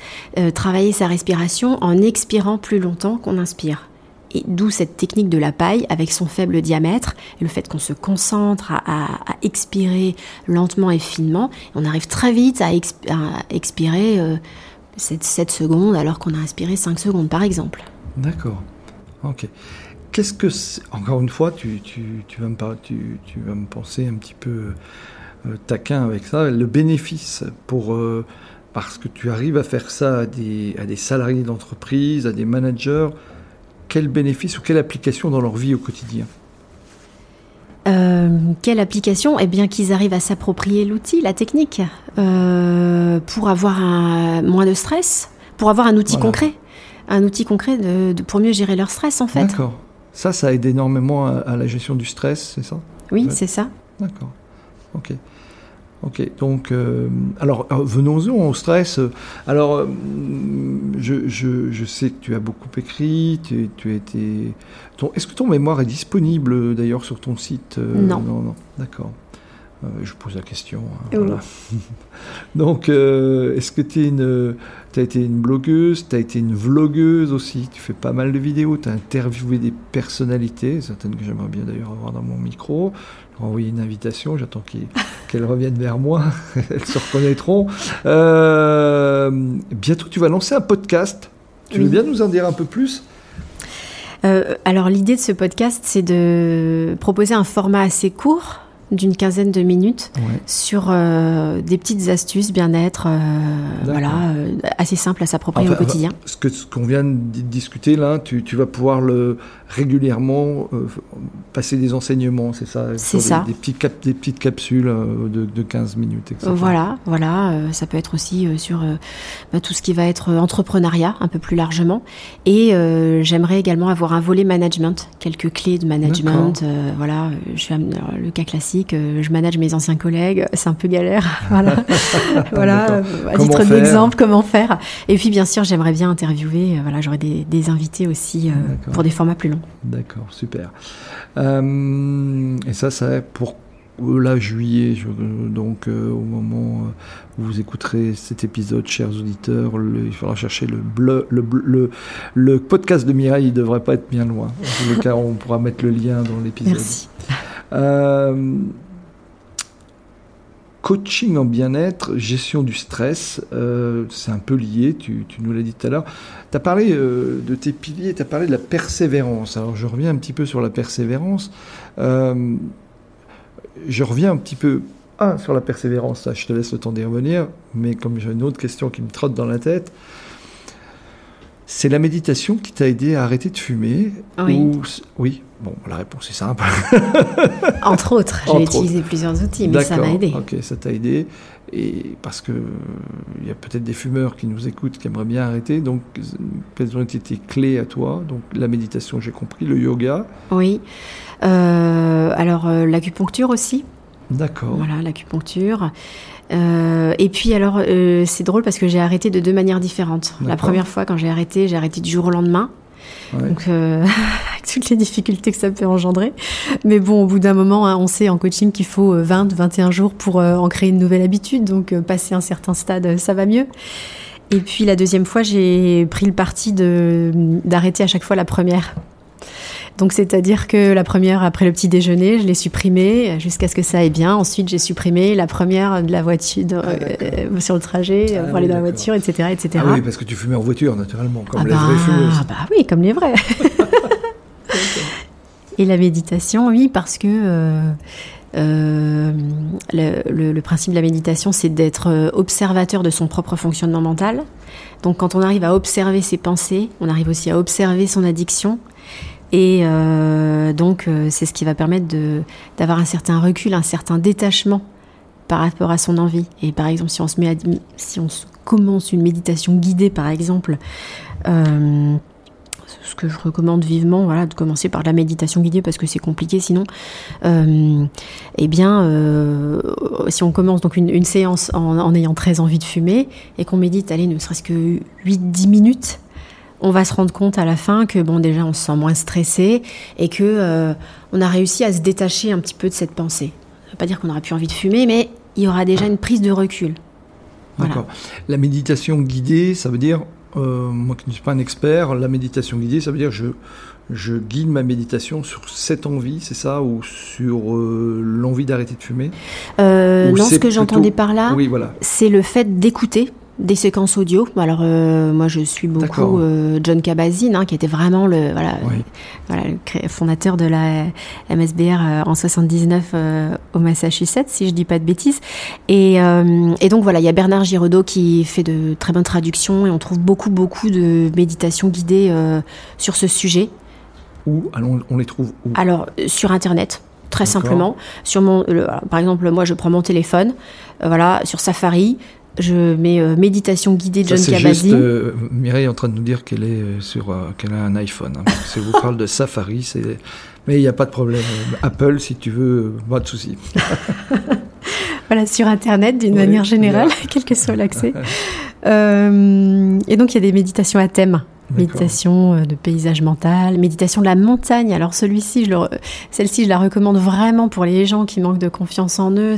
travailler sa respiration en expirant plus longtemps qu'on inspire. Et d'où cette technique de la paille avec son faible diamètre, et le fait qu'on se concentre à expirer lentement et finement. On arrive très vite à expirer 7 secondes alors qu'on a inspiré 5 secondes par exemple. D'accord, ok. Qu'est-ce que c'est... Encore une fois, tu vas me penser un petit peu... taquin avec ça, le bénéfice parce que tu arrives à faire ça à des salariés d'entreprise, à des managers, quel bénéfice ou quelle application dans leur vie au quotidien ? Quelle application ? Eh bien, qu'ils arrivent à s'approprier l'outil, la technique, pour avoir moins de stress, pour avoir un outil concret, pour mieux gérer leur stress en fait. D'accord. Ça aide énormément à la gestion du stress, c'est ça ? Oui, c'est ça. D'accord. Ok. Donc, alors venons-en au stress. Alors, je sais que tu as beaucoup écrit. Tu as été. Est-ce que ton mémoire est disponible d'ailleurs sur ton site ? Non. D'accord. Je pose la question. Hein, voilà. Donc, est-ce que tu as été une blogueuse ? Tu as été une vlogueuse aussi. Tu fais pas mal de vidéos. Tu as interviewé des personnalités, certaines que j'aimerais bien d'ailleurs avoir dans mon micro. Envoyer une invitation, j'attends qu'elles reviennent vers moi, elles se reconnaîtront. Bientôt, tu vas lancer un podcast. Tu veux bien nous en dire un peu plus ? Alors, l'idée de ce podcast, c'est de proposer un format assez court, d'une quinzaine de minutes sur des petites astuces bien-être, assez simples à s'approprier au quotidien. Ce qu'on vient de discuter là, tu vas pouvoir régulièrement passer des enseignements, c'est ça? C'est ça. Des petites capsules de 15 minutes, etc. Voilà. Ça peut être aussi sur tout ce qui va être entrepreneuriat, un peu plus largement. Et j'aimerais également avoir un volet management, quelques clés de management. Je suis le cas classique, je manage mes anciens collègues, c'est un peu galère. À titre d'exemple, comment faire? Et puis, bien sûr, j'aimerais bien interviewer. J'aurais des invités aussi pour des formats plus longs. D'accord, super. Et ça, pour juillet, donc au moment où vous écouterez cet épisode, chers auditeurs, il faudra chercher le podcast de Mireille, il ne devrait pas être bien loin. En tout cas, on pourra mettre le lien dans l'épisode. Merci. Coaching en bien-être, gestion du stress, c'est un peu lié, tu nous l'as dit tout à l'heure. Tu as parlé de tes piliers, tu as parlé de la persévérance. Alors je reviens un petit peu sur la persévérance. Sur la persévérance, je te laisse le temps d'y revenir, mais comme j'ai une autre question qui me trotte dans la tête, c'est la méditation qui t'a aidé à arrêter de fumer? Oui. Bon, la réponse est simple. Entre autres, j'ai utilisé plusieurs outils, mais ça m'a aidé. Ok, ça t'a aidé. Et parce que il y a peut-être des fumeurs qui nous écoutent, qui aimeraient bien arrêter. Donc, quelles ont été tes clés à toi? Donc, la méditation, j'ai compris, le yoga. Oui. Alors, l'acupuncture aussi. D'accord. Voilà, l'acupuncture. Et puis alors, c'est drôle parce que j'ai arrêté de deux manières différentes. D'accord. La première fois, quand j'ai arrêté du jour au lendemain. Ouais. Donc, avec toutes les difficultés que ça peut engendrer. Mais bon, au bout d'un moment, on sait en coaching qu'il faut 20, 21 jours pour en créer une nouvelle habitude. Donc, passer un certain stade, ça va mieux. Et puis, la deuxième fois, j'ai pris le parti d'arrêter à chaque fois la première. Donc, c'est-à-dire que la première, après le petit déjeuner, je l'ai supprimée jusqu'à ce que ça aille bien. Ensuite, j'ai supprimé la première de la voiture sur le trajet pour aller dans la voiture, etc. Ah oui, parce que tu fumais en voiture, naturellement, comme les vrais fumeuses. Ah bah oui, comme les vrais. Et la méditation, oui, parce que le principe de la méditation, c'est d'être observateur de son propre fonctionnement mental. Donc, quand on arrive à observer ses pensées, on arrive aussi à observer son addiction. Et donc, c'est ce qui va permettre d'avoir un certain recul, un certain détachement par rapport à son envie. Et par exemple, si on commence une méditation guidée, par exemple, ce que je recommande vivement, de commencer par la méditation guidée parce que c'est compliqué sinon. Si on commence donc une séance en ayant très envie de fumer et qu'on médite, ne serait-ce que 8-10 minutes, on va se rendre compte à la fin que déjà on se sent moins stressé et que on a réussi à se détacher un petit peu de cette pensée. Ça ne veut pas dire qu'on n'aura plus envie de fumer, mais il y aura déjà une prise de recul. D'accord. Voilà. La méditation guidée, ça veut dire, moi qui ne suis pas un expert, la méditation guidée, ça veut dire je guide ma méditation sur cette envie, c'est ça? Ou sur l'envie d'arrêter de fumer? Non, ce que j'entendais par là, c'est le fait d'écouter des séquences audio. Alors moi je suis beaucoup John Kabat-Zinn, qui était vraiment le fondateur de la MBSR en 79 au Massachusetts, si je dis pas de bêtises. Et donc il y a Bernard Girodo qui fait de très bonnes traductions et on trouve beaucoup de méditations guidées sur ce sujet. Où? Alors on les trouve où? Alors sur internet. Très simplement, sur par exemple, moi je prends mon téléphone, sur Safari, je mets méditation guidée John Kabat-Zinn. C'est juste Mireille est en train de nous dire qu'elle a un iPhone. Hein. Si vous parlez de Safari, mais il n'y a pas de problème. Apple, si tu veux, pas de souci. Sur Internet, d'une manière générale, quel que soit l'accès. Et donc il y a des méditations à thème. D'accord. Méditation de paysage mental, méditation de la montagne. Alors celle-ci, je la recommande vraiment pour les gens qui manquent de confiance en eux.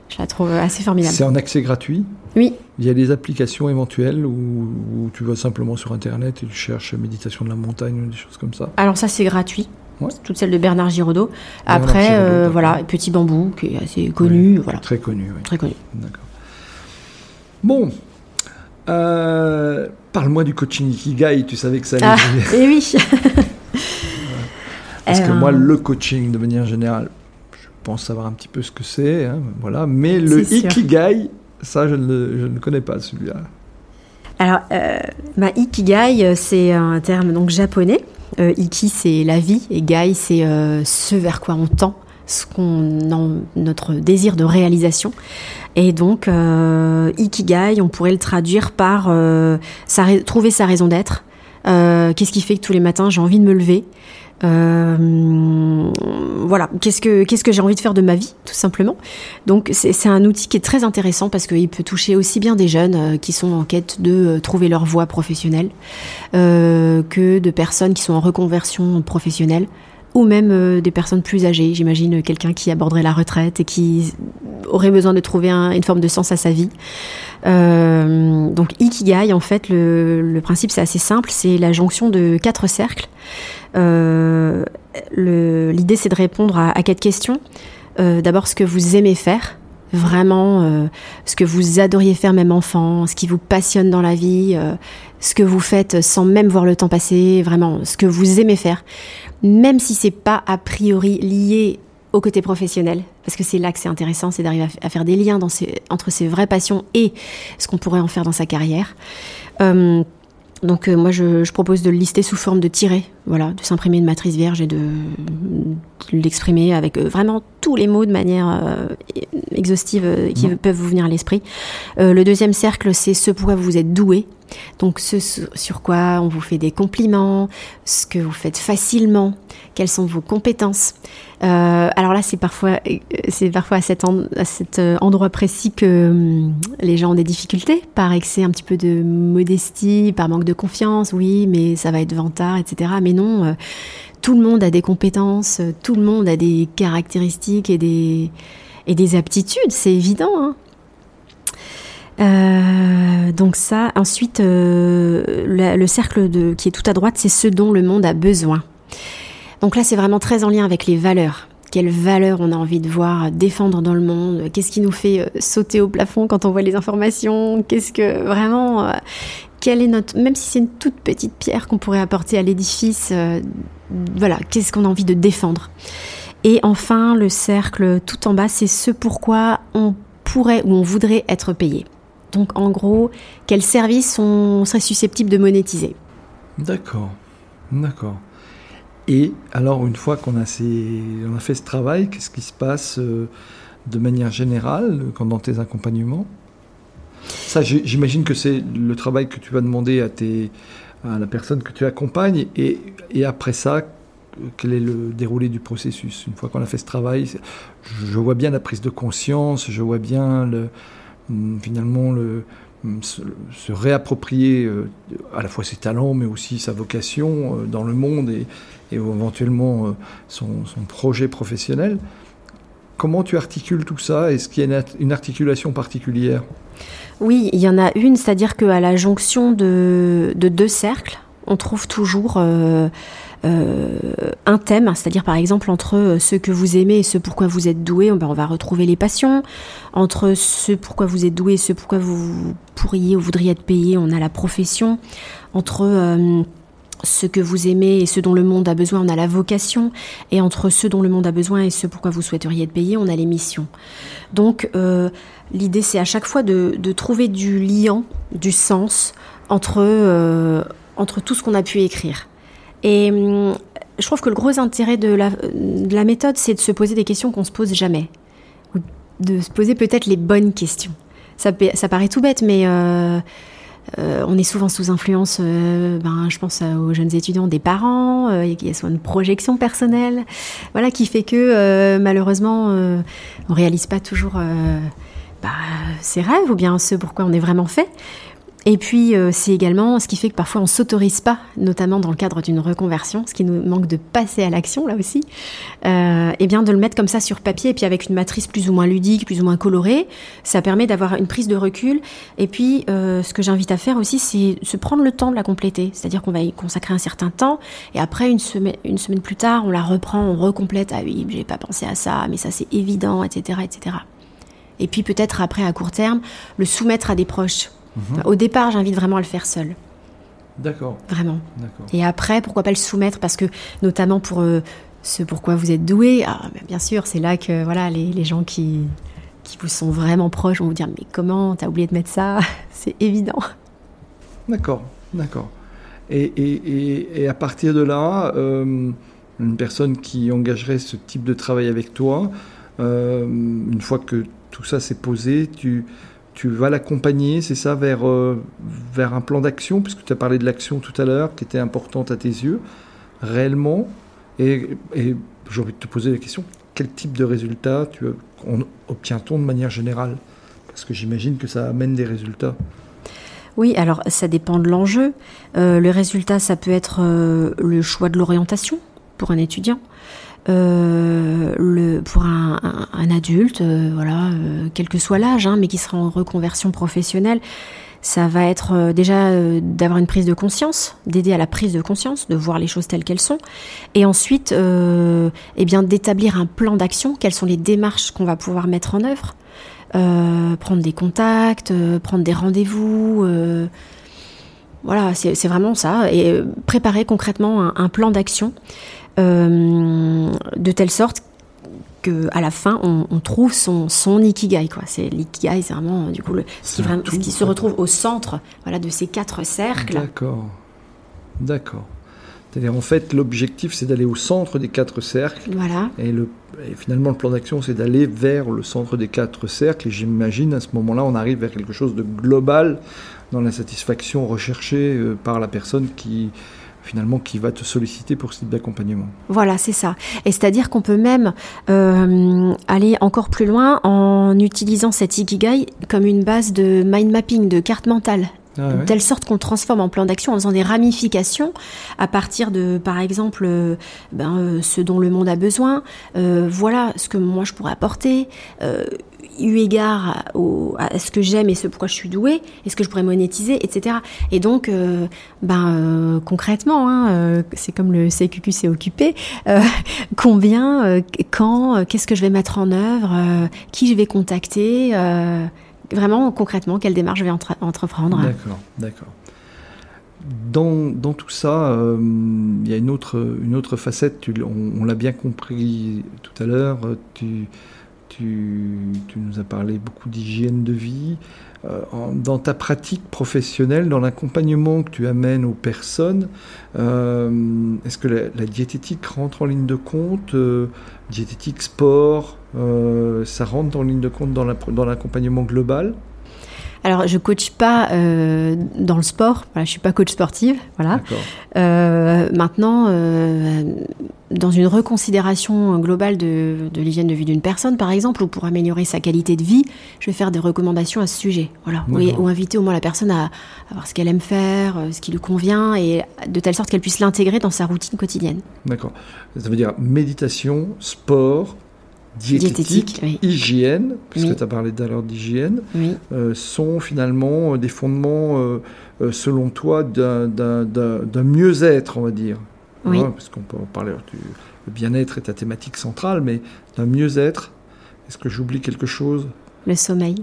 Je la trouve assez formidable. C'est en accès gratuit? Oui. Il y a des applications éventuelles où tu vas simplement sur Internet et tu cherches méditation de la montagne ou des choses comme ça? Alors ça, c'est gratuit. Ouais. Toutes celles de Bernard Girodo. Après, Petit Bambou, qui est assez connu. Oui, voilà. Très connu. Oui. Très connu. D'accord. Bon... parle-moi du coaching Ikigai, tu savais que ça allait venir. Et oui. Parce que moi, le coaching, de manière générale, pense savoir un petit peu ce que c'est, hein, voilà. Mais le Ikigai, ça, je ne connais pas celui-là. Alors, Ikigai, c'est un terme donc japonais. Iki, c'est la vie, et Gai, c'est ce vers quoi on tend, notre désir de réalisation. Et donc, Ikigai, on pourrait le traduire par trouver sa raison d'être. Qu'est-ce qui fait que tous les matins, j'ai envie de me lever ? Voilà, qu'est-ce que j'ai envie de faire de ma vie, tout simplement. Donc c'est un outil qui est très intéressant parce qu'il peut toucher aussi bien des jeunes qui sont en quête de trouver leur voie professionnelle que de personnes qui sont en reconversion professionnelle, ou même des personnes plus âgées. J'imagine quelqu'un qui aborderait la retraite et qui aurait besoin de trouver une forme de sens à sa vie. Donc Ikigai, en fait, le principe, c'est assez simple. C'est la jonction de 4 cercles. L'idée, c'est de répondre à 4 questions. D'abord, ce que vous aimez faire. Vraiment, ce que vous adoriez faire même enfant, ce qui vous passionne dans la vie, ce que vous faites sans même voir le temps passer, vraiment, ce que vous aimez faire, même si c'est pas a priori lié au côté professionnel, parce que c'est là que c'est intéressant, c'est d'arriver à faire des liens entre ses vraies passions et ce qu'on pourrait en faire dans sa carrière. Donc moi je propose de le lister sous forme de tirets, voilà, de s'imprimer une matrice vierge et de l'exprimer avec vraiment tous les mots de manière exhaustive qui peuvent vous venir à l'esprit. Le deuxième cercle, c'est ce pourquoi vous êtes doué. Donc ce sur quoi on vous fait des compliments, ce que vous faites facilement, quelles sont vos compétences. Alors là, c'est parfois à cet endroit précis que les gens ont des difficultés, par excès un petit peu de modestie, par manque de confiance. Oui, mais ça va être vantard, etc. Mais non, tout le monde a des compétences, tout le monde a des caractéristiques et des aptitudes, c'est évident, hein. Donc ça, ensuite, le cercle qui est tout à droite, c'est ce dont le monde a besoin. Donc là, c'est vraiment très en lien avec les valeurs. Quelles valeurs on a envie de voir défendre dans le monde ? Qu'est-ce qui nous fait sauter au plafond quand on voit les informations ? Qu'est-ce que vraiment... Quelle est même si c'est une toute petite pierre qu'on pourrait apporter à l'édifice, voilà, qu'est-ce qu'on a envie de défendre ? Et enfin, le cercle tout en bas, c'est ce pourquoi on pourrait ou on voudrait être payé. Donc en gros, quels services on serait susceptible de monétiser. D'accord. Et alors une fois qu'on a fait ce travail, qu'est-ce qui se passe de manière générale dans tes accompagnements ? Ça, j'imagine que c'est le travail que tu vas demander à la personne que tu accompagnes. Et après ça, quel est le déroulé du processus ? Une fois qu'on a fait ce travail, je vois bien la prise de conscience, je vois bien se réapproprier à la fois ses talents, mais aussi sa vocation dans le monde et éventuellement son projet professionnel. Comment tu articules tout ça ? Est-ce qu'il y a une articulation particulière ? Oui, il y en a une, c'est-à-dire qu'à la jonction de 2 cercles, on trouve toujours un thème, c'est-à-dire par exemple entre ce que vous aimez et ce pourquoi vous êtes doué, on va retrouver les passions. Entre ce pourquoi vous êtes doué et ce pourquoi vous pourriez ou voudriez être payé, on a la profession. Entre ce que vous aimez et ce dont le monde a besoin, on a la vocation. Et entre ce dont le monde a besoin et ce pourquoi vous souhaiteriez être payé, on a les missions. Donc l'idée, c'est à chaque fois de trouver du lien, du sens entre tout ce qu'on a pu écrire. Et je trouve que le gros intérêt de la méthode, c'est de se poser des questions qu'on ne se pose jamais. Ou de se poser peut-être les bonnes questions. Ça paraît tout bête, mais on est souvent sous influence, je pense aux jeunes étudiants, des parents, il y a souvent une projection personnelle, voilà, qui fait que malheureusement, on ne réalise pas toujours ses rêves ou bien ce pourquoi on est vraiment fait. Et puis, c'est également ce qui fait que parfois on ne s'autorise pas, notamment dans le cadre d'une reconversion, ce qui nous manque de passer à l'action, là aussi, et bien de le mettre comme ça sur papier, et puis avec une matrice plus ou moins ludique, plus ou moins colorée, ça permet d'avoir une prise de recul. Et puis, ce que j'invite à faire aussi, c'est se prendre le temps de la compléter. C'est-à-dire qu'on va y consacrer un certain temps, et après, une semaine plus tard, on la reprend, on recomplète. Ah oui, j'ai pas pensé à ça, mais ça c'est évident, etc., etc. Et puis peut-être après, à court terme, le soumettre à des proches. Au départ, j'invite vraiment à le faire seul. D'accord. Vraiment. D'accord. Et après, pourquoi pas le soumettre ? Parce que, notamment pour ce pourquoi vous êtes doué. Ah, bien sûr, c'est là que voilà, les gens qui vous sont vraiment proches vont vous dire « Mais comment, t'as oublié de mettre ça ?» C'est évident. D'accord, d'accord. Et à partir de là, une personne qui engagerait ce type de travail avec toi, une fois que tout ça s'est posé, tu vas l'accompagner, c'est ça, vers un plan d'action, puisque tu as parlé de l'action tout à l'heure, qui était importante à tes yeux, réellement. Et j'ai envie de te poser la question, quel type de résultat obtient-on de manière générale ? Parce que j'imagine que ça amène des résultats. Oui, alors ça dépend de l'enjeu. Le résultat, ça peut être le choix de l'orientation pour un étudiant. Pour un adulte, quel que soit l'âge, mais qui sera en reconversion professionnelle, ça va être déjà d'avoir une prise de conscience, d'aider à la prise de conscience, de voir les choses telles qu'elles sont, et ensuite d'établir un plan d'action, quelles sont les démarches qu'on va pouvoir mettre en œuvre, prendre des contacts, prendre des rendez-vous... Voilà, c'est vraiment ça. Et préparer concrètement un plan d'action de telle sorte qu'à la fin, on trouve son Ikigai, quoi. L'Ikigai, c'est vraiment du coup, ce qui se retrouve au centre de ces 4 cercles. D'accord. C'est-à-dire, en fait, l'objectif, c'est d'aller au centre des 4 cercles. Voilà. Et finalement, le plan d'action, c'est d'aller vers le centre des 4 cercles. Et j'imagine, à ce moment-là, on arrive vers quelque chose de global dans la satisfaction recherchée par la personne qui va te solliciter pour ce type d'accompagnement. Voilà, c'est ça. Et c'est-à-dire qu'on peut même aller encore plus loin en utilisant cet Ikigai comme une base de mind mapping, de carte mentale. Ah, de telle sorte qu'on transforme en plan d'action en faisant des ramifications à partir de, par exemple, ce dont le monde a besoin, voilà ce que moi je pourrais apporter, eu égard à ce que j'aime et ce pourquoi je suis douée, et ce que je pourrais monétiser, etc. Et donc, concrètement, c'est comme le CQQ s'est occupé, combien, quand, qu'est-ce que je vais mettre en œuvre, qui je vais contacter, vraiment concrètement quelle démarche je vais entreprendre. D'accord. Dans tout ça, il y a une autre facette, on l'a bien compris tout à l'heure, tu nous as parlé beaucoup d'hygiène de vie. Dans ta pratique professionnelle, dans l'accompagnement que tu amènes aux personnes, est-ce que la diététique rentre en ligne de compte ? Diététique, sport, ça rentre en ligne de compte dans l'accompagnement global ? Alors, je ne coach pas dans le sport. Voilà, je ne suis pas coach sportive. Voilà. Maintenant, dans une reconsidération globale de l'hygiène de vie d'une personne, par exemple, ou pour améliorer sa qualité de vie, je vais faire des recommandations à ce sujet. Voilà. Ou inviter au moins la personne à voir ce qu'elle aime faire, ce qui lui convient, et de telle sorte qu'elle puisse l'intégrer dans sa routine quotidienne. D'accord. Ça veut dire méditation, sport... diététique, oui. Hygiène, puisque tu as parlé tout à l'heure d'hygiène, sont finalement des fondements, selon toi, d'un mieux-être, on va dire. Oui. Voilà, parce qu'on peut en parler, le bien-être est ta thématique centrale, mais d'un mieux-être, est-ce que j'oublie quelque chose ? Le sommeil.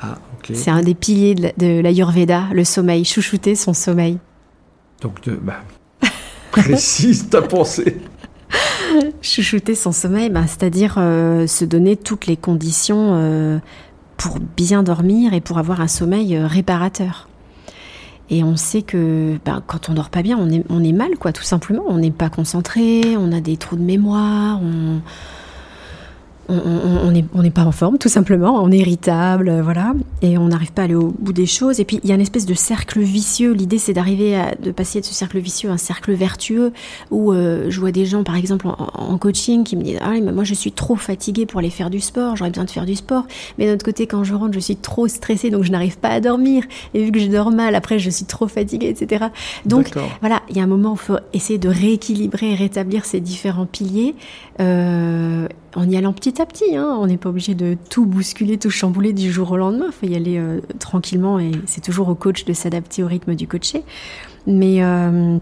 Ah, ok. C'est un des piliers de l'Ayurveda, le sommeil, chouchouter son sommeil. Donc, précise ta pensée. Chouchouter son sommeil, c'est-à-dire se donner toutes les conditions pour bien dormir et pour avoir un sommeil réparateur. Et on sait que quand on dort pas bien, on est mal, quoi, tout simplement. On n'est pas concentré, on a des trous de mémoire, on n'est pas en forme, tout simplement. On est irritable, voilà. Et on n'arrive pas à aller au bout des choses. Et puis, il y a une espèce de cercle vicieux. L'idée, c'est de passer de ce cercle vicieux à un cercle vertueux où je vois des gens, par exemple, en coaching qui me disent « Ah, mais moi, je suis trop fatiguée pour aller faire du sport. J'aurais besoin de faire du sport. Mais d'un autre côté, quand je rentre, je suis trop stressée, donc je n'arrive pas à dormir. Et vu que je dors mal, après, je suis trop fatiguée, etc. » Donc, voilà, il y a un moment où il faut essayer de rééquilibrer et rétablir ces différents piliers en y allant petit à petit, on n'est pas obligé de tout bousculer, tout chambouler du jour au lendemain, il faut y aller tranquillement, et c'est toujours au coach de s'adapter au rythme du coaché, mais en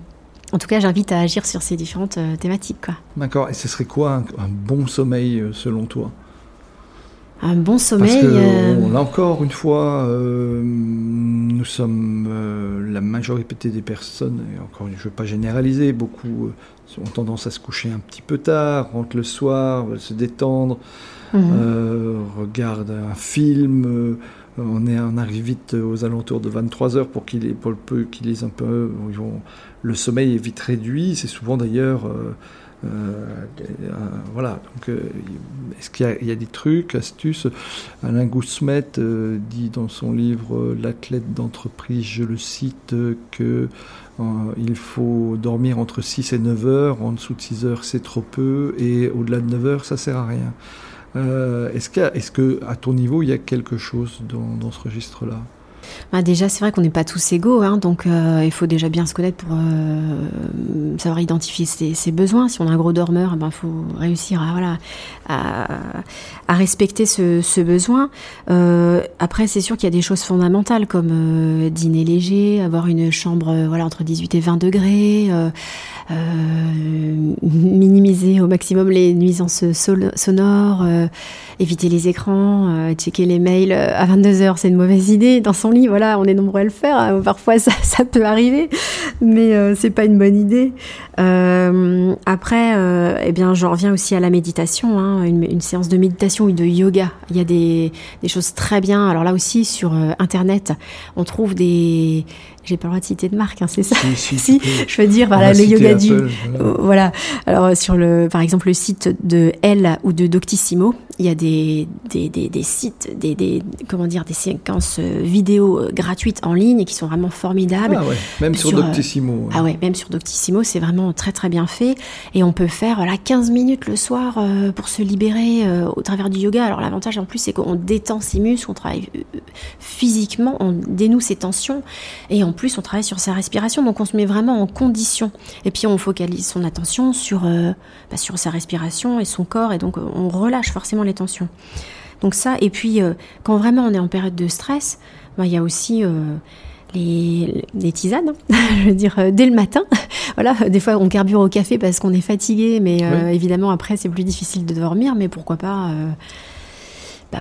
tout cas j'invite à agir sur ces différentes thématiques, quoi. D'accord, et ce serait quoi un bon sommeil selon toi ? un bon sommeil. Parce que, là encore une fois, nous sommes la majorité des personnes, et encore je ne veux pas généraliser, beaucoup ont tendance à se coucher un petit peu tard, rentrent le soir, veulent se détendre, regardent un film, on arrive vite aux alentours de 23h pour qu'ils aient un peu... Le sommeil est vite réduit, c'est souvent d'ailleurs... voilà. Donc, est-ce qu'il y a des trucs, astuces? Alain Goussmet dit dans son livre L'athlète d'entreprise, je le cite, que il faut dormir entre 6 et 9 heures, en dessous de 6 heures c'est trop peu, et au-delà de 9 heures ça sert à rien. Est-ce que à ton niveau il y a quelque chose dans ce registre-là? Bah déjà, c'est vrai qu'on n'est pas tous égaux, hein, donc il faut déjà bien se connaître pour savoir identifier ses besoins. Si on a un gros dormeur, il faut réussir à respecter ce besoin. Après, c'est sûr qu'il y a des choses fondamentales comme dîner léger, avoir une chambre entre 18 et 20 degrés, minimiser au maximum les nuisances sonores, éviter les écrans, checker les mails à 22h, c'est une mauvaise idée dans son lit. Voilà, on est nombreux à le faire, hein. Parfois ça peut arriver, mais c'est pas une bonne idée. Après, j'en reviens aussi à la méditation, hein, une séance de méditation ou de yoga. Il y a des choses très bien. Alors là aussi, sur Internet, on trouve des... J'ai pas le droit de citer de marque, hein, c'est ça. Si, je veux dire, le yoga du... Voilà. Alors, sur par exemple, le site de ELA ou de Doctissimo, il y a des sites, des séquences vidéo gratuites en ligne et qui sont vraiment formidables. Ah ouais, même sur Doctissimo. Même sur Doctissimo, c'est vraiment très, très bien fait. Et on peut faire 15 minutes le soir pour se libérer au travers du yoga. Alors, l'avantage, en plus, c'est qu'on détend ses muscles, on travaille physiquement, on dénoue ses tensions et en plus, on travaille sur sa respiration, donc on se met vraiment en condition. Et puis, on focalise son attention sur sa respiration et son corps, et donc on relâche forcément les tensions. Donc ça, et puis, quand vraiment on est en période de stress, il y a aussi... Les tisanes, hein. Je veux dire, dès le matin. Voilà, des fois, on carbure au café parce qu'on est fatigué, mais évidemment, après, c'est plus difficile de dormir, mais pourquoi pas...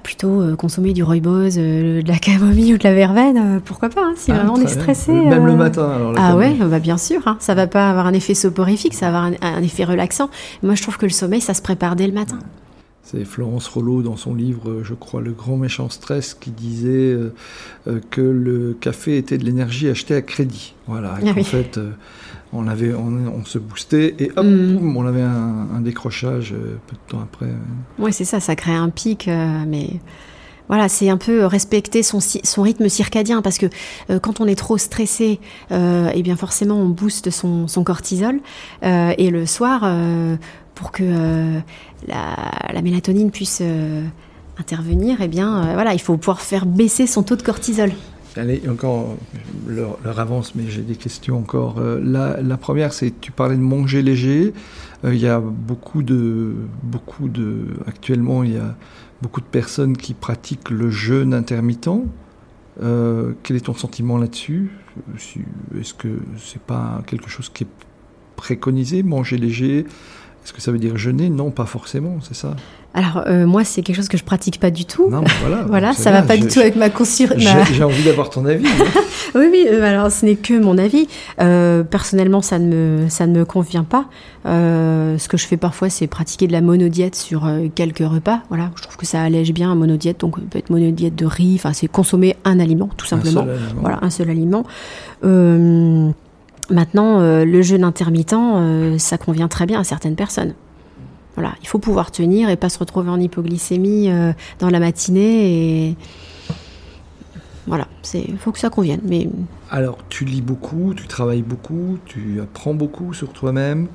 plutôt consommer du rooibos, de la camomille ou de la verveine, pourquoi pas, hein, si vraiment on est stressé. Même le matin, alors. Bien sûr, hein, ça va pas avoir un effet soporifique, ça va avoir un effet relaxant. Moi, je trouve que le sommeil, ça se prépare dès le matin. C'est Florence Rollo, dans son livre, je crois, Le grand méchant stress, qui disait que le café était de l'énergie achetée à crédit. Voilà, en fait... On se boostait et hop, boum, on avait un décrochage peu de temps après. Oui, c'est ça crée un pic, mais voilà, c'est un peu respecter son rythme circadien, parce que quand on est trop stressé, forcément on booste son cortisol, et le soir, pour que la mélatonine puisse intervenir, il faut pouvoir faire baisser son taux de cortisol. Allez, encore leur avance, mais j'ai des questions encore. La première, c'est tu parlais de manger léger. Il y a beaucoup de actuellement, il y a beaucoup de personnes qui pratiquent le jeûne intermittent. Quel est ton sentiment là-dessus? Est-ce que c'est pas quelque chose qui est préconisé, manger léger? Est-ce que ça veut dire jeûner? Non, pas forcément, c'est ça. Alors, moi, c'est quelque chose que je pratique pas du tout. Non, voilà, ça va pas du tout avec ma conscience. J'ai envie d'avoir ton avis. Oui, alors ce n'est que mon avis. Personnellement, ça ne me convient pas. Ce que je fais parfois, c'est pratiquer de la monodiète sur quelques repas. Voilà, je trouve que ça allège bien, monodiète. Donc, peut être monodiète de riz. Enfin, c'est consommer un aliment, tout simplement. Un seul aliment. Maintenant, le jeûne intermittent, ça convient très bien à certaines personnes. Voilà, il faut pouvoir tenir et pas se retrouver en hypoglycémie dans la matinée. Et... Voilà, il faut que ça convienne. Mais... Alors, tu lis beaucoup, tu travailles beaucoup, tu apprends beaucoup sur toi-même.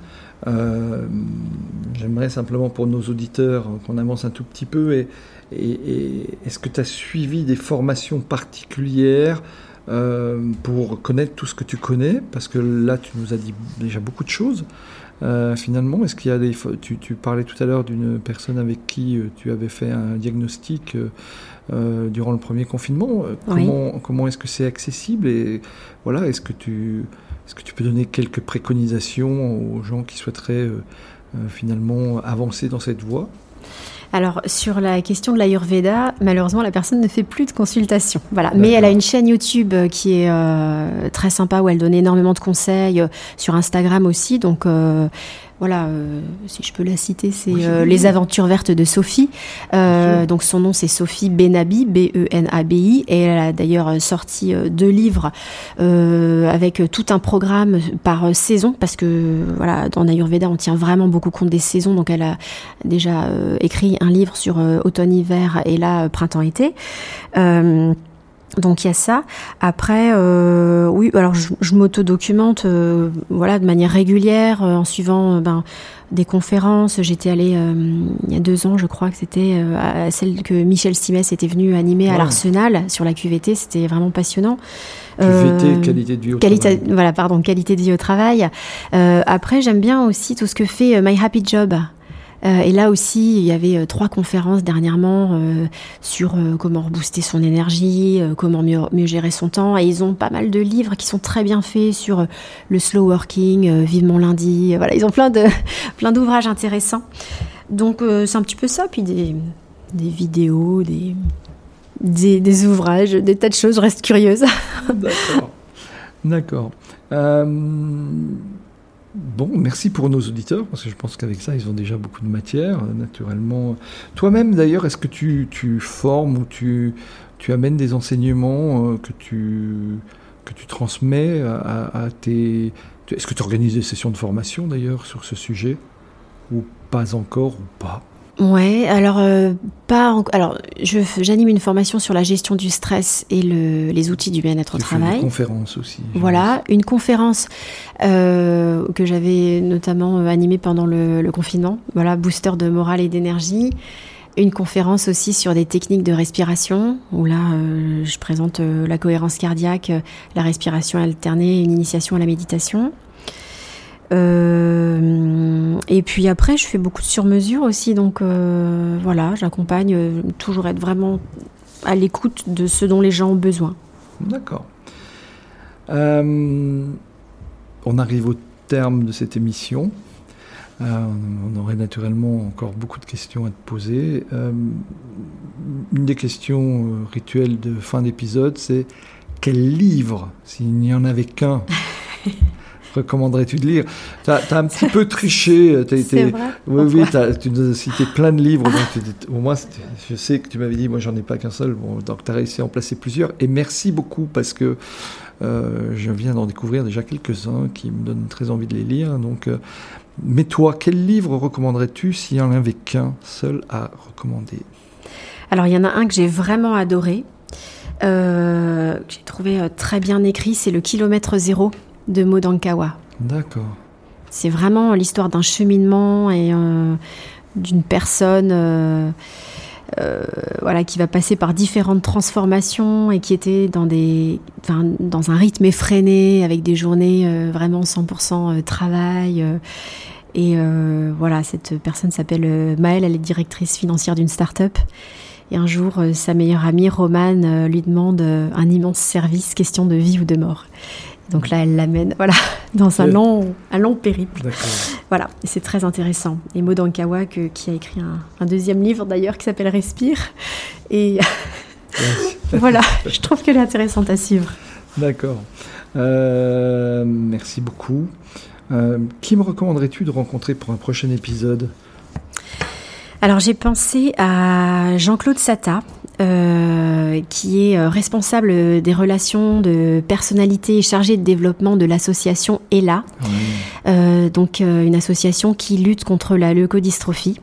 J'aimerais simplement pour nos auditeurs qu'on avance un tout petit peu. Et est-ce que tu as suivi des formations particulières pour connaître tout ce que tu connais, parce que là tu nous as dit déjà beaucoup de choses. Finalement, est-ce qu'il y a tu parlais tout à l'heure d'une personne avec qui tu avais fait un diagnostic durant le premier confinement. Comment est-ce que c'est accessible, et voilà, est-ce que tu peux donner quelques préconisations aux gens qui souhaiteraient finalement avancer dans cette voie? Alors, sur la question de l'Ayurveda, malheureusement, la personne ne fait plus de consultation. Voilà. D'accord. Mais elle a une chaîne YouTube qui est très sympa, où elle donne énormément de conseils, sur Instagram aussi. Donc, voilà, si je peux la citer, c'est Les Aventures Vertes de Sophie. Donc, son nom, c'est Sophie Benabi, B-E-N-A-B-I. Et elle a d'ailleurs sorti 2 livres avec tout un programme par saison. Parce que, voilà, dans Ayurveda, on tient vraiment beaucoup compte des saisons. Donc, elle a déjà écrit un livre sur automne-hiver et là, printemps-été. Donc il y a ça. Après, oui, alors je m'auto-documente, voilà, de manière régulière, en suivant des conférences. J'étais allée il y a 2 ans, je crois que c'était à celle que Michel Cymes était venu animer à l'Arsenal sur la QVT. C'était vraiment passionnant. QVT, qualité de vie au travail. Voilà, pardon, qualité de vie au travail. Après, j'aime bien aussi tout ce que fait My Happy Job. Et là aussi, il y avait 3 conférences dernièrement sur comment rebooster son énergie, comment mieux gérer son temps. Et ils ont pas mal de livres qui sont très bien faits sur le slow working, Vive mon lundi. Voilà, ils ont plein d'ouvrages intéressants. Donc, c'est un petit peu ça. Puis des vidéos, des ouvrages, des tas de choses. Je reste curieuse. D'accord. Bon, merci pour nos auditeurs, parce que je pense qu'avec ça, ils ont déjà beaucoup de matière, naturellement. Toi-même, d'ailleurs, est-ce que tu formes ou tu amènes des enseignements que tu transmets à tes... Est-ce que tu organises des sessions de formation, d'ailleurs, sur ce sujet ? Ou pas encore, ou pas ? Ouais, alors j'anime une formation sur la gestion du stress et les outils du bien-être au travail. Une conférence aussi. Voilà, une conférence que j'avais notamment animée pendant le confinement. Voilà, booster de morale et d'énergie. Une conférence aussi sur des techniques de respiration, où là, je présente la cohérence cardiaque, la respiration alternée, une initiation à la méditation. Et puis après, je fais beaucoup de sur-mesure aussi, donc voilà, j'accompagne, toujours être vraiment à l'écoute de ce dont les gens ont besoin. D'accord. On arrive au terme de cette émission. On aurait naturellement encore beaucoup de questions à te poser. Une des questions rituelles de fin d'épisode, c'est quel livre, s'il n'y en avait qu'un recommanderais-tu de lire ? T'as un petit peu triché. C'est vrai ? Oui, tu nous as cité plein de livres. Au moins, je sais que tu m'avais dit, moi, j'en ai pas qu'un seul. Bon, donc, tu as réussi à en placer plusieurs. Et merci beaucoup, parce que je viens d'en découvrir déjà quelques-uns qui me donnent très envie de les lire. Donc, mais toi, quel livre recommanderais-tu s'il n'y en avait qu'un seul à recommander ? Alors, il y en a un que j'ai vraiment adoré, que j'ai trouvé très bien écrit. C'est « Le kilomètre zéro ». De Maud Ankaoua. D'accord. C'est vraiment l'histoire d'un cheminement et d'une personne voilà, qui va passer par différentes transformations et qui était dans un rythme effréné, avec des journées vraiment 100% travail. Voilà, cette personne s'appelle Maëlle, elle est directrice financière d'une start-up. Et un jour, sa meilleure amie, Romane, lui demande un immense service, question de vie ou de mort. Donc là, elle l'amène, voilà, dans un long périple. D'accord. Voilà, et c'est très intéressant. Et Maud Ankaoua, qui a écrit un 2e livre, d'ailleurs, qui s'appelle « Respire ». Et voilà, je trouve qu'elle est intéressante à suivre. D'accord. Merci beaucoup. Qui me recommanderais-tu de rencontrer pour un prochain épisode ? Alors, j'ai pensé à Jean-Claude Sata, qui est responsable des relations de personnalité et chargé de développement de l'association ELA. Oui. Donc, une association qui lutte contre la leucodystrophie.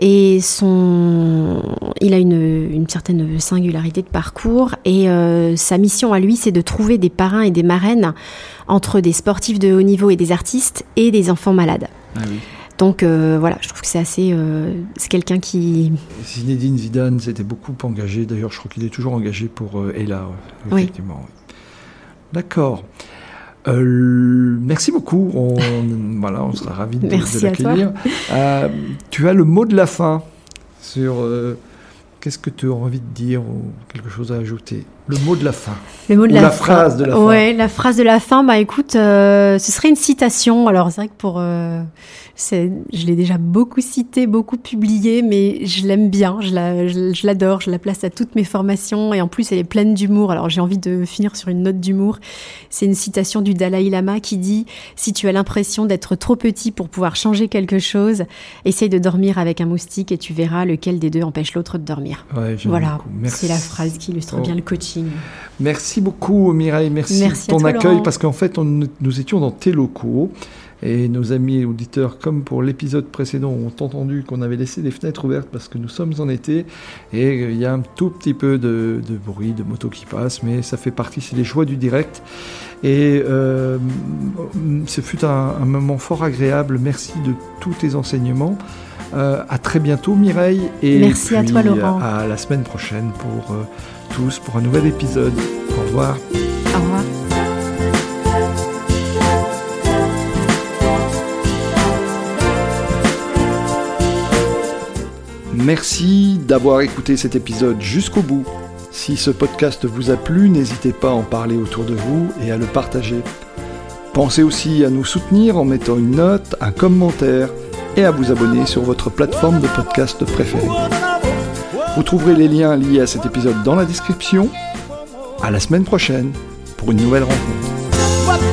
Et il a une certaine singularité de parcours. Et sa mission à lui, c'est de trouver des parrains et des marraines entre des sportifs de haut niveau et des artistes et des enfants malades. Ah oui. Donc voilà, je trouve que c'est assez... c'est quelqu'un qui... Zinedine Zidane s'était beaucoup engagé. D'ailleurs, je crois qu'il est toujours engagé pour ELA. Oui. Effectivement. Oui. D'accord. Merci beaucoup. Voilà, on sera ravis de l'accueillir. Tu as le mot de la fin sur qu'est-ce que tu as envie de dire ou quelque chose à ajouter ? Le mot de la fin. Le mot de la phrase de la fin. Ouais, la phrase de la fin, bah écoute, ce serait une citation. Alors c'est vrai que pour, je l'ai déjà beaucoup citée, beaucoup publiée, mais je l'aime bien, je l'adore, je la place à toutes mes formations et en plus elle est pleine d'humour. Alors j'ai envie de finir sur une note d'humour. C'est une citation du Dalaï Lama qui dit « Si tu as l'impression d'être trop petit pour pouvoir changer quelque chose, essaye de dormir avec un moustique et tu verras lequel des deux empêche l'autre de dormir. Ouais, » Voilà, c'est la phrase qui illustre bien le coaching. Merci beaucoup Mireille, merci pour ton accueil Laurent. Parce qu'en fait nous étions dans tes locaux et nos amis auditeurs, comme pour l'épisode précédent, ont entendu qu'on avait laissé des fenêtres ouvertes parce que nous sommes en été et il y a un tout petit peu de bruit, de motos qui passent, mais ça fait partie, c'est les joies du direct. Et ce fut un moment fort agréable. Merci de tous tes enseignements. À très bientôt Mireille et merci à toi Laurent. À la semaine prochaine pour tous pour un nouvel épisode. Au revoir. Au revoir. Merci d'avoir écouté cet épisode jusqu'au bout. Si ce podcast vous a plu, n'hésitez pas à en parler autour de vous et à le partager. Pensez aussi à nous soutenir en mettant une note, un commentaire et à vous abonner sur votre plateforme de podcast préférée. Vous trouverez les liens liés à cet épisode dans la description. À la semaine prochaine pour une nouvelle rencontre.